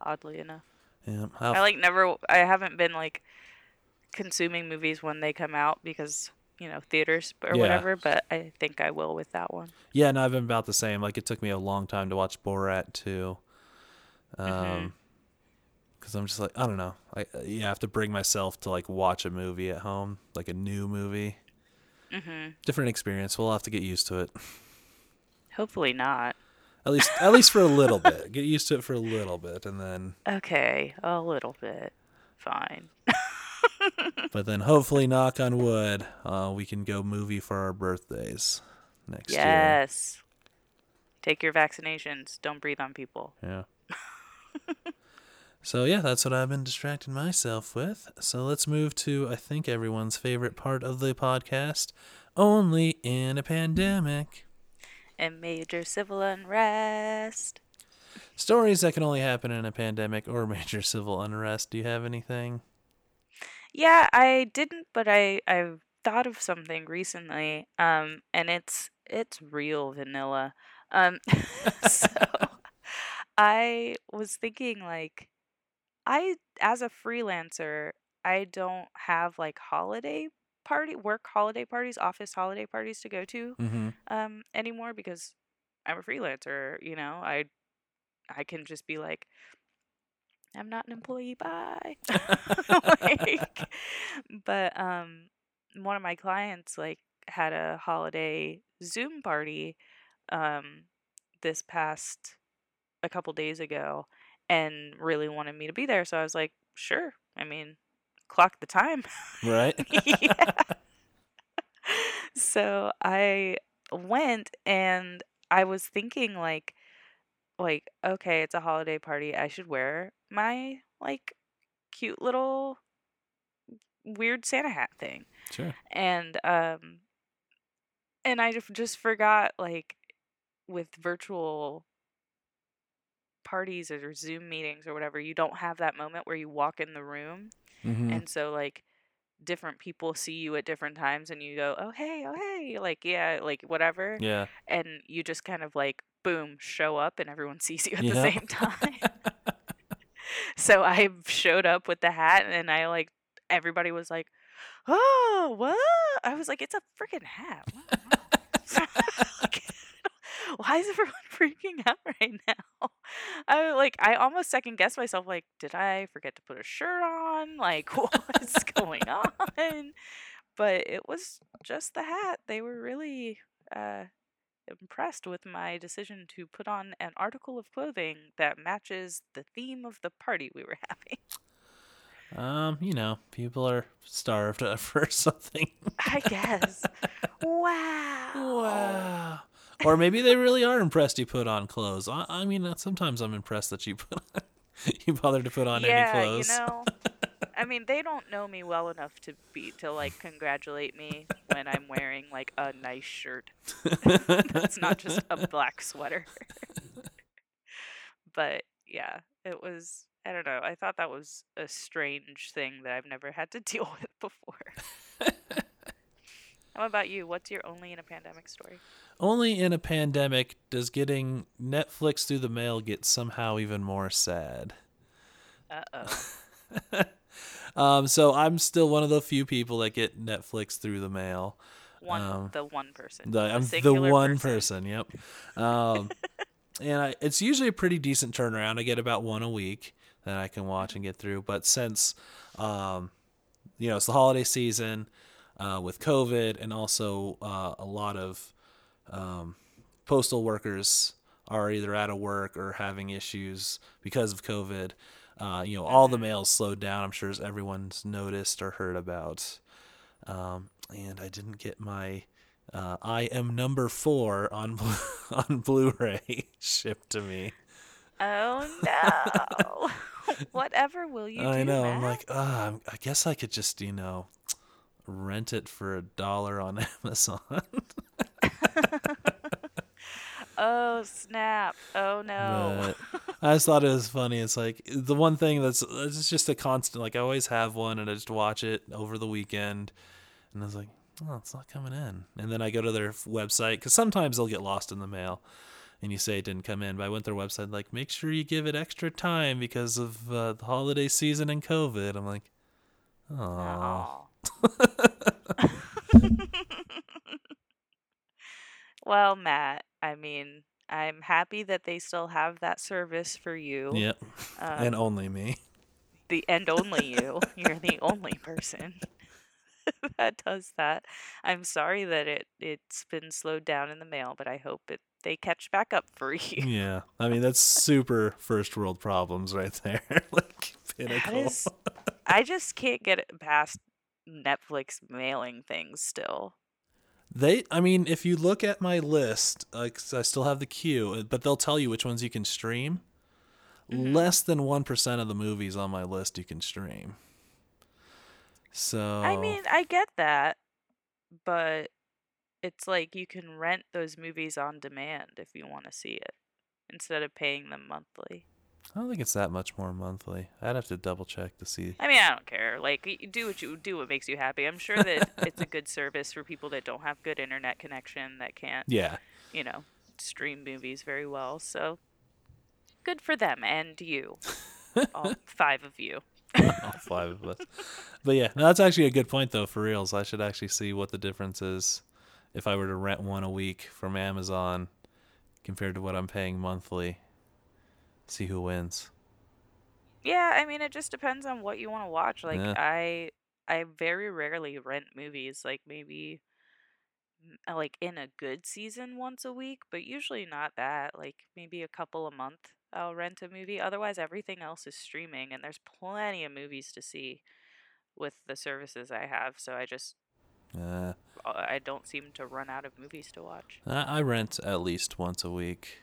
oddly enough. Yeah, I haven't been like consuming movies when they come out because... you know, theaters or whatever, but I think I will with that one. Yeah, and no, I've been about the same. Like, it took me a long time to watch Borat too. Because I'm just like, I don't know. I have to bring myself to like watch a movie at home, like a new movie. Mm-hmm. Different experience. We'll have to get used to it. Hopefully not. At least for a little bit. Get used to it for a little bit, and then. Okay, a little bit. Fine. But then hopefully, knock on wood, we can go movie for our birthdays next year. Yes. Take your vaccinations. Don't breathe on people. Yeah. So, yeah, that's what I've been distracting myself with. So let's move to, I think, everyone's favorite part of the podcast, Only in a Pandemic. And Major Civil Unrest. Stories that can only happen in a pandemic or major civil unrest. Do you have anything? Yeah, I didn't, but I thought of something recently, and it's real vanilla. So I was thinking, like, as a freelancer, I don't have, like, office holiday parties to go to anymore, because I'm a freelancer, you know. I can just be like, I'm not an employee, bye. But one of my clients, like, had a holiday Zoom party a couple days ago, and really wanted me to be there. So I was like, sure. I mean, clock the time. Right. Yeah. So I went, and I was thinking, like, okay, it's a holiday party. I should wear my, like, cute little weird Santa hat thing. Sure. And I just forgot, like, with virtual parties or Zoom meetings or whatever, you don't have that moment where you walk in the room. Mm-hmm. And so, like, different people see you at different times, and you go, oh, hey, like, yeah, like, whatever. Yeah. And you just kind of, like, boom, show up, and everyone sees you at the same time. So I showed up with the hat, and I, like, everybody was like, oh, what? I was like, it's a freaking hat. Why is everyone freaking out right now? I almost second guessed myself, like, did I forget to put a shirt on? Like, what's going on? But it was just the hat. They were really impressed with my decision to put on an article of clothing that matches the theme of the party we were having. You know, people are starved for something. I guess. Wow. Or maybe they really are impressed you put on clothes. I mean, sometimes I'm impressed that you bothered to put on any clothes. Yeah, you know. I mean, they don't know me well enough to congratulate me when I'm wearing, like, a nice shirt. That's not just a black sweater. But yeah, it was, I don't know. I thought that was a strange thing that I've never had to deal with before. How about you? What's your Only in a Pandemic story? Only in a pandemic does getting Netflix through the mail get somehow even more sad. Uh-oh. So I'm still one of the few people that get Netflix through the mail. The one person. I'm the one person, yep. And it's usually a pretty decent turnaround. I get about one a week that I can watch and get through. But since, you know, it's the holiday season, with COVID, and also a lot of postal workers are either out of work or having issues because of COVID. You know, all the mail's slowed down, I'm sure, as everyone's noticed or heard about. And I didn't get my I Am Number 4 on Blu-ray shipped to me. Oh, no. Whatever will you do, I know. Matt? I'm like, I guess I could just, you know, rent it for $1 on Amazon. Oh, snap. Oh, no. But I just thought it was funny. It's like the one thing it's just a constant, like, I always have one, and I just watch it over the weekend, and I was like, oh, it's not coming in. And then I go to their website, because sometimes they'll get lost in the mail and you say it didn't come in, but I went to their website, like, make sure you give it extra time because of the holiday season and COVID. I'm like, oh. Well, Matt, I mean, I'm happy that they still have that service for you. Yep. And only me. Only you. You're the only person that does that. I'm sorry that it's been slowed down in the mail, but I hope they catch back up for you. Yeah. I mean, that's super first world problems right there. Like, cynical. I just can't get past Netflix mailing things still. I mean, if you look at my list, I still have the queue, but they'll tell you which ones you can stream. Mm-hmm. Less than 1% of the movies on my list you can stream. So I mean, I get that, but it's like you can rent those movies on demand if you want to see it instead of paying them monthly. I don't think it's that much more monthly. I'd have to double check to see. I mean, I don't care. Like, do what makes you happy. I'm sure that it's a good service for people that don't have good internet connection, that can't, stream movies very well. So good for them and you, all five of you. All five of us. But yeah, no, that's actually a good point though, for reals. I should actually see what the difference is if I were to rent one a week from Amazon compared to what I'm paying monthly. See who wins. Yeah, I mean, it just depends on what you want to watch. Like, yeah. I very rarely rent movies, like maybe like in a good season once a week, but usually not that. Like maybe a couple a month I'll rent a movie. Otherwise, everything else is streaming, and there's plenty of movies to see with the services I have, so I just I don't seem to run out of movies to watch. I rent at least once a week.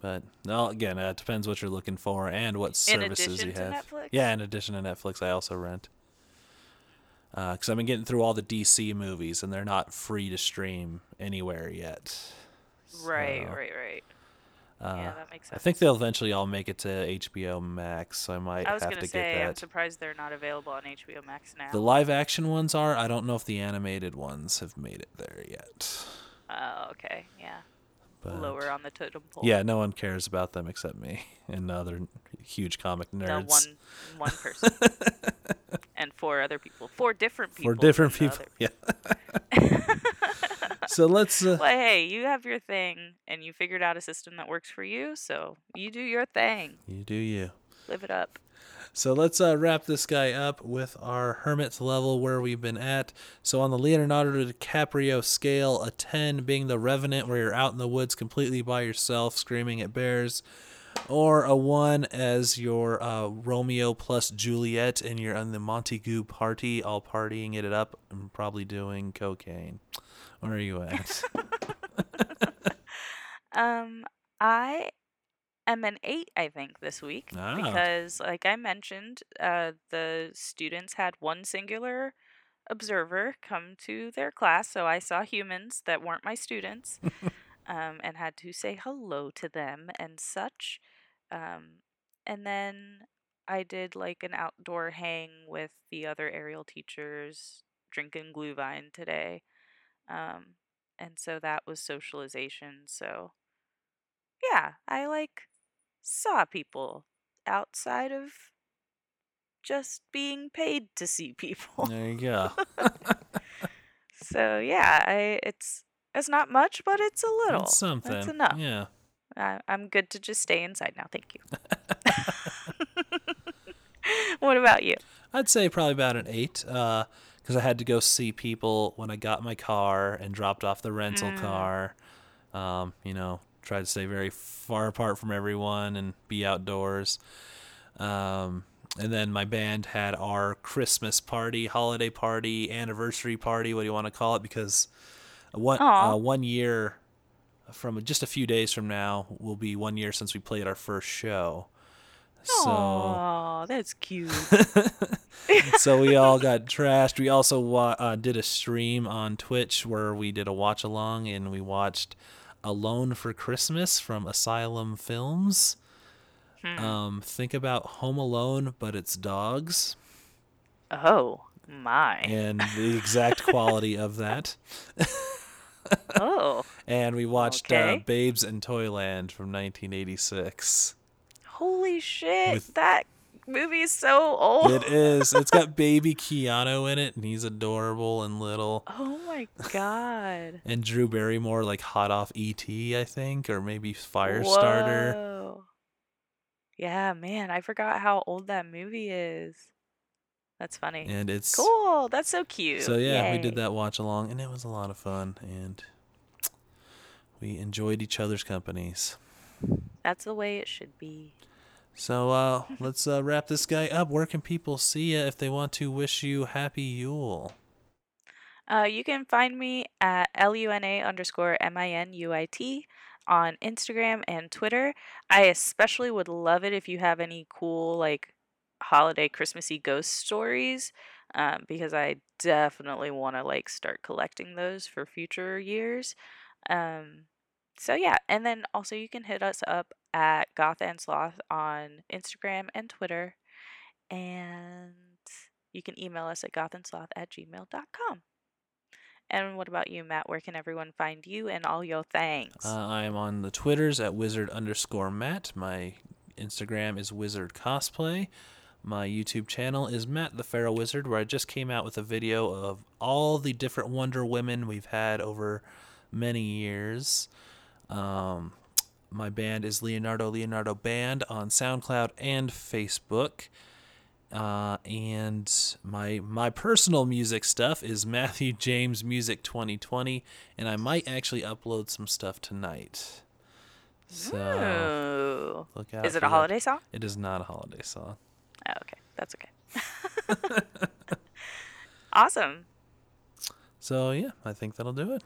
But no, again, it depends what you're looking for and what services you have. Netflix? Yeah, in addition to Netflix, I also rent. Because I've been getting through all the DC movies, and they're not free to stream anywhere yet. Right. Yeah, that makes sense. I think they'll eventually all make it to HBO Max, so I was gonna say, get that. I'm surprised they're not available on HBO Max now. The live-action ones are. I don't know if the animated ones have made it there yet. Oh, okay, yeah. But lower on the totem pole. Yeah, no one cares about them except me and other huge comic nerds. One person. And four other people. Four different people. Yeah. So let's... well, hey, you have your thing, and you figured out a system that works for you, so you do your thing. You do you. Live it up. So let's wrap this guy up with our Hermit level where we've been at. So on the Leonardo DiCaprio scale, a 10 being The Revenant, where you're out in the woods completely by yourself screaming at bears, or a 1 as your Romeo plus Juliet, and you're on the Montague party, all partying it up and probably doing cocaine. Where are you at? I'm an 8, I think, this week because, like I mentioned, the students had one singular observer come to their class, so I saw humans that weren't my students, and had to say hello to them and such. And then I did like an outdoor hang with the other aerial teachers, drinking Glühwein today, and so that was socialization. So yeah, I like. Saw people outside of just being paid to see people. There you go. So yeah, it's not much, but it's a little. That's something. It's enough. Yeah. I'm good to just stay inside now. Thank you. What about you? I'd say probably about an 8, because I had to go see people when I got my car and dropped off the rental car. Try to stay very far apart from everyone and be outdoors. And then my band had our Christmas party, holiday party, anniversary party, what do you want to call it? Because one year from just a few days from now will be 1 year since we played our first show. Oh, that's cute. So we all got trashed. We also did a stream on Twitch where we did a watch along and we watched Alone for Christmas from Asylum Films. Think about Home Alone, but it's dogs. Oh my. And the exact quality of that. Oh. And we watched Babes in Toyland from 1986. Holy shit, that movie is so old. It is. It's got baby Keanu in it, and he's adorable and little. Oh my god. And Drew Barrymore, like hot off ET, I think, or maybe Firestarter. Whoa. Yeah, man, I forgot how old that movie is. That's funny. And it's cool. That's so cute. So yeah, we did that watch along, and it was a lot of fun, and we enjoyed each other's companies. That's the way it should be. So let's wrap this guy up. Where can people see you if they want to wish you happy Yule? You can find me at LUNA_MINUIT on Instagram and Twitter. I especially would love it if you have any cool, like, holiday Christmassy ghost stories, because I definitely want to, like, start collecting those for future years. So yeah, and then also you can hit us up at gothandsloth on Instagram and Twitter, and you can email us at gothandsloth@gmail.com. And what about you, Matt? Where can everyone find you and all your things? I am on the Twitters at wizard_Matt. My Instagram is wizardcosplay. My YouTube channel is Matt the Feral Wizard, where I just came out with a video of all the different Wonder Women we've had over many years. My band is Leonardo Band on SoundCloud and Facebook. And my personal music stuff is Matthew James Music 2020, and I might actually upload some stuff tonight. So look out. Is it a holiday song? It is not a holiday song. Oh, okay. That's okay. Awesome. So yeah, I think that'll do it.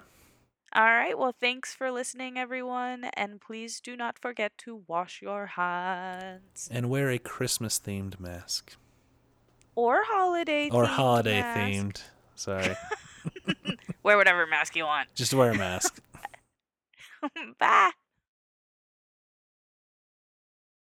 All right. Well, thanks for listening, everyone. And please do not forget to wash your hands. And wear a Christmas-themed mask. Or holiday-themed. Sorry. Wear whatever mask you want. Just wear a mask. Bye.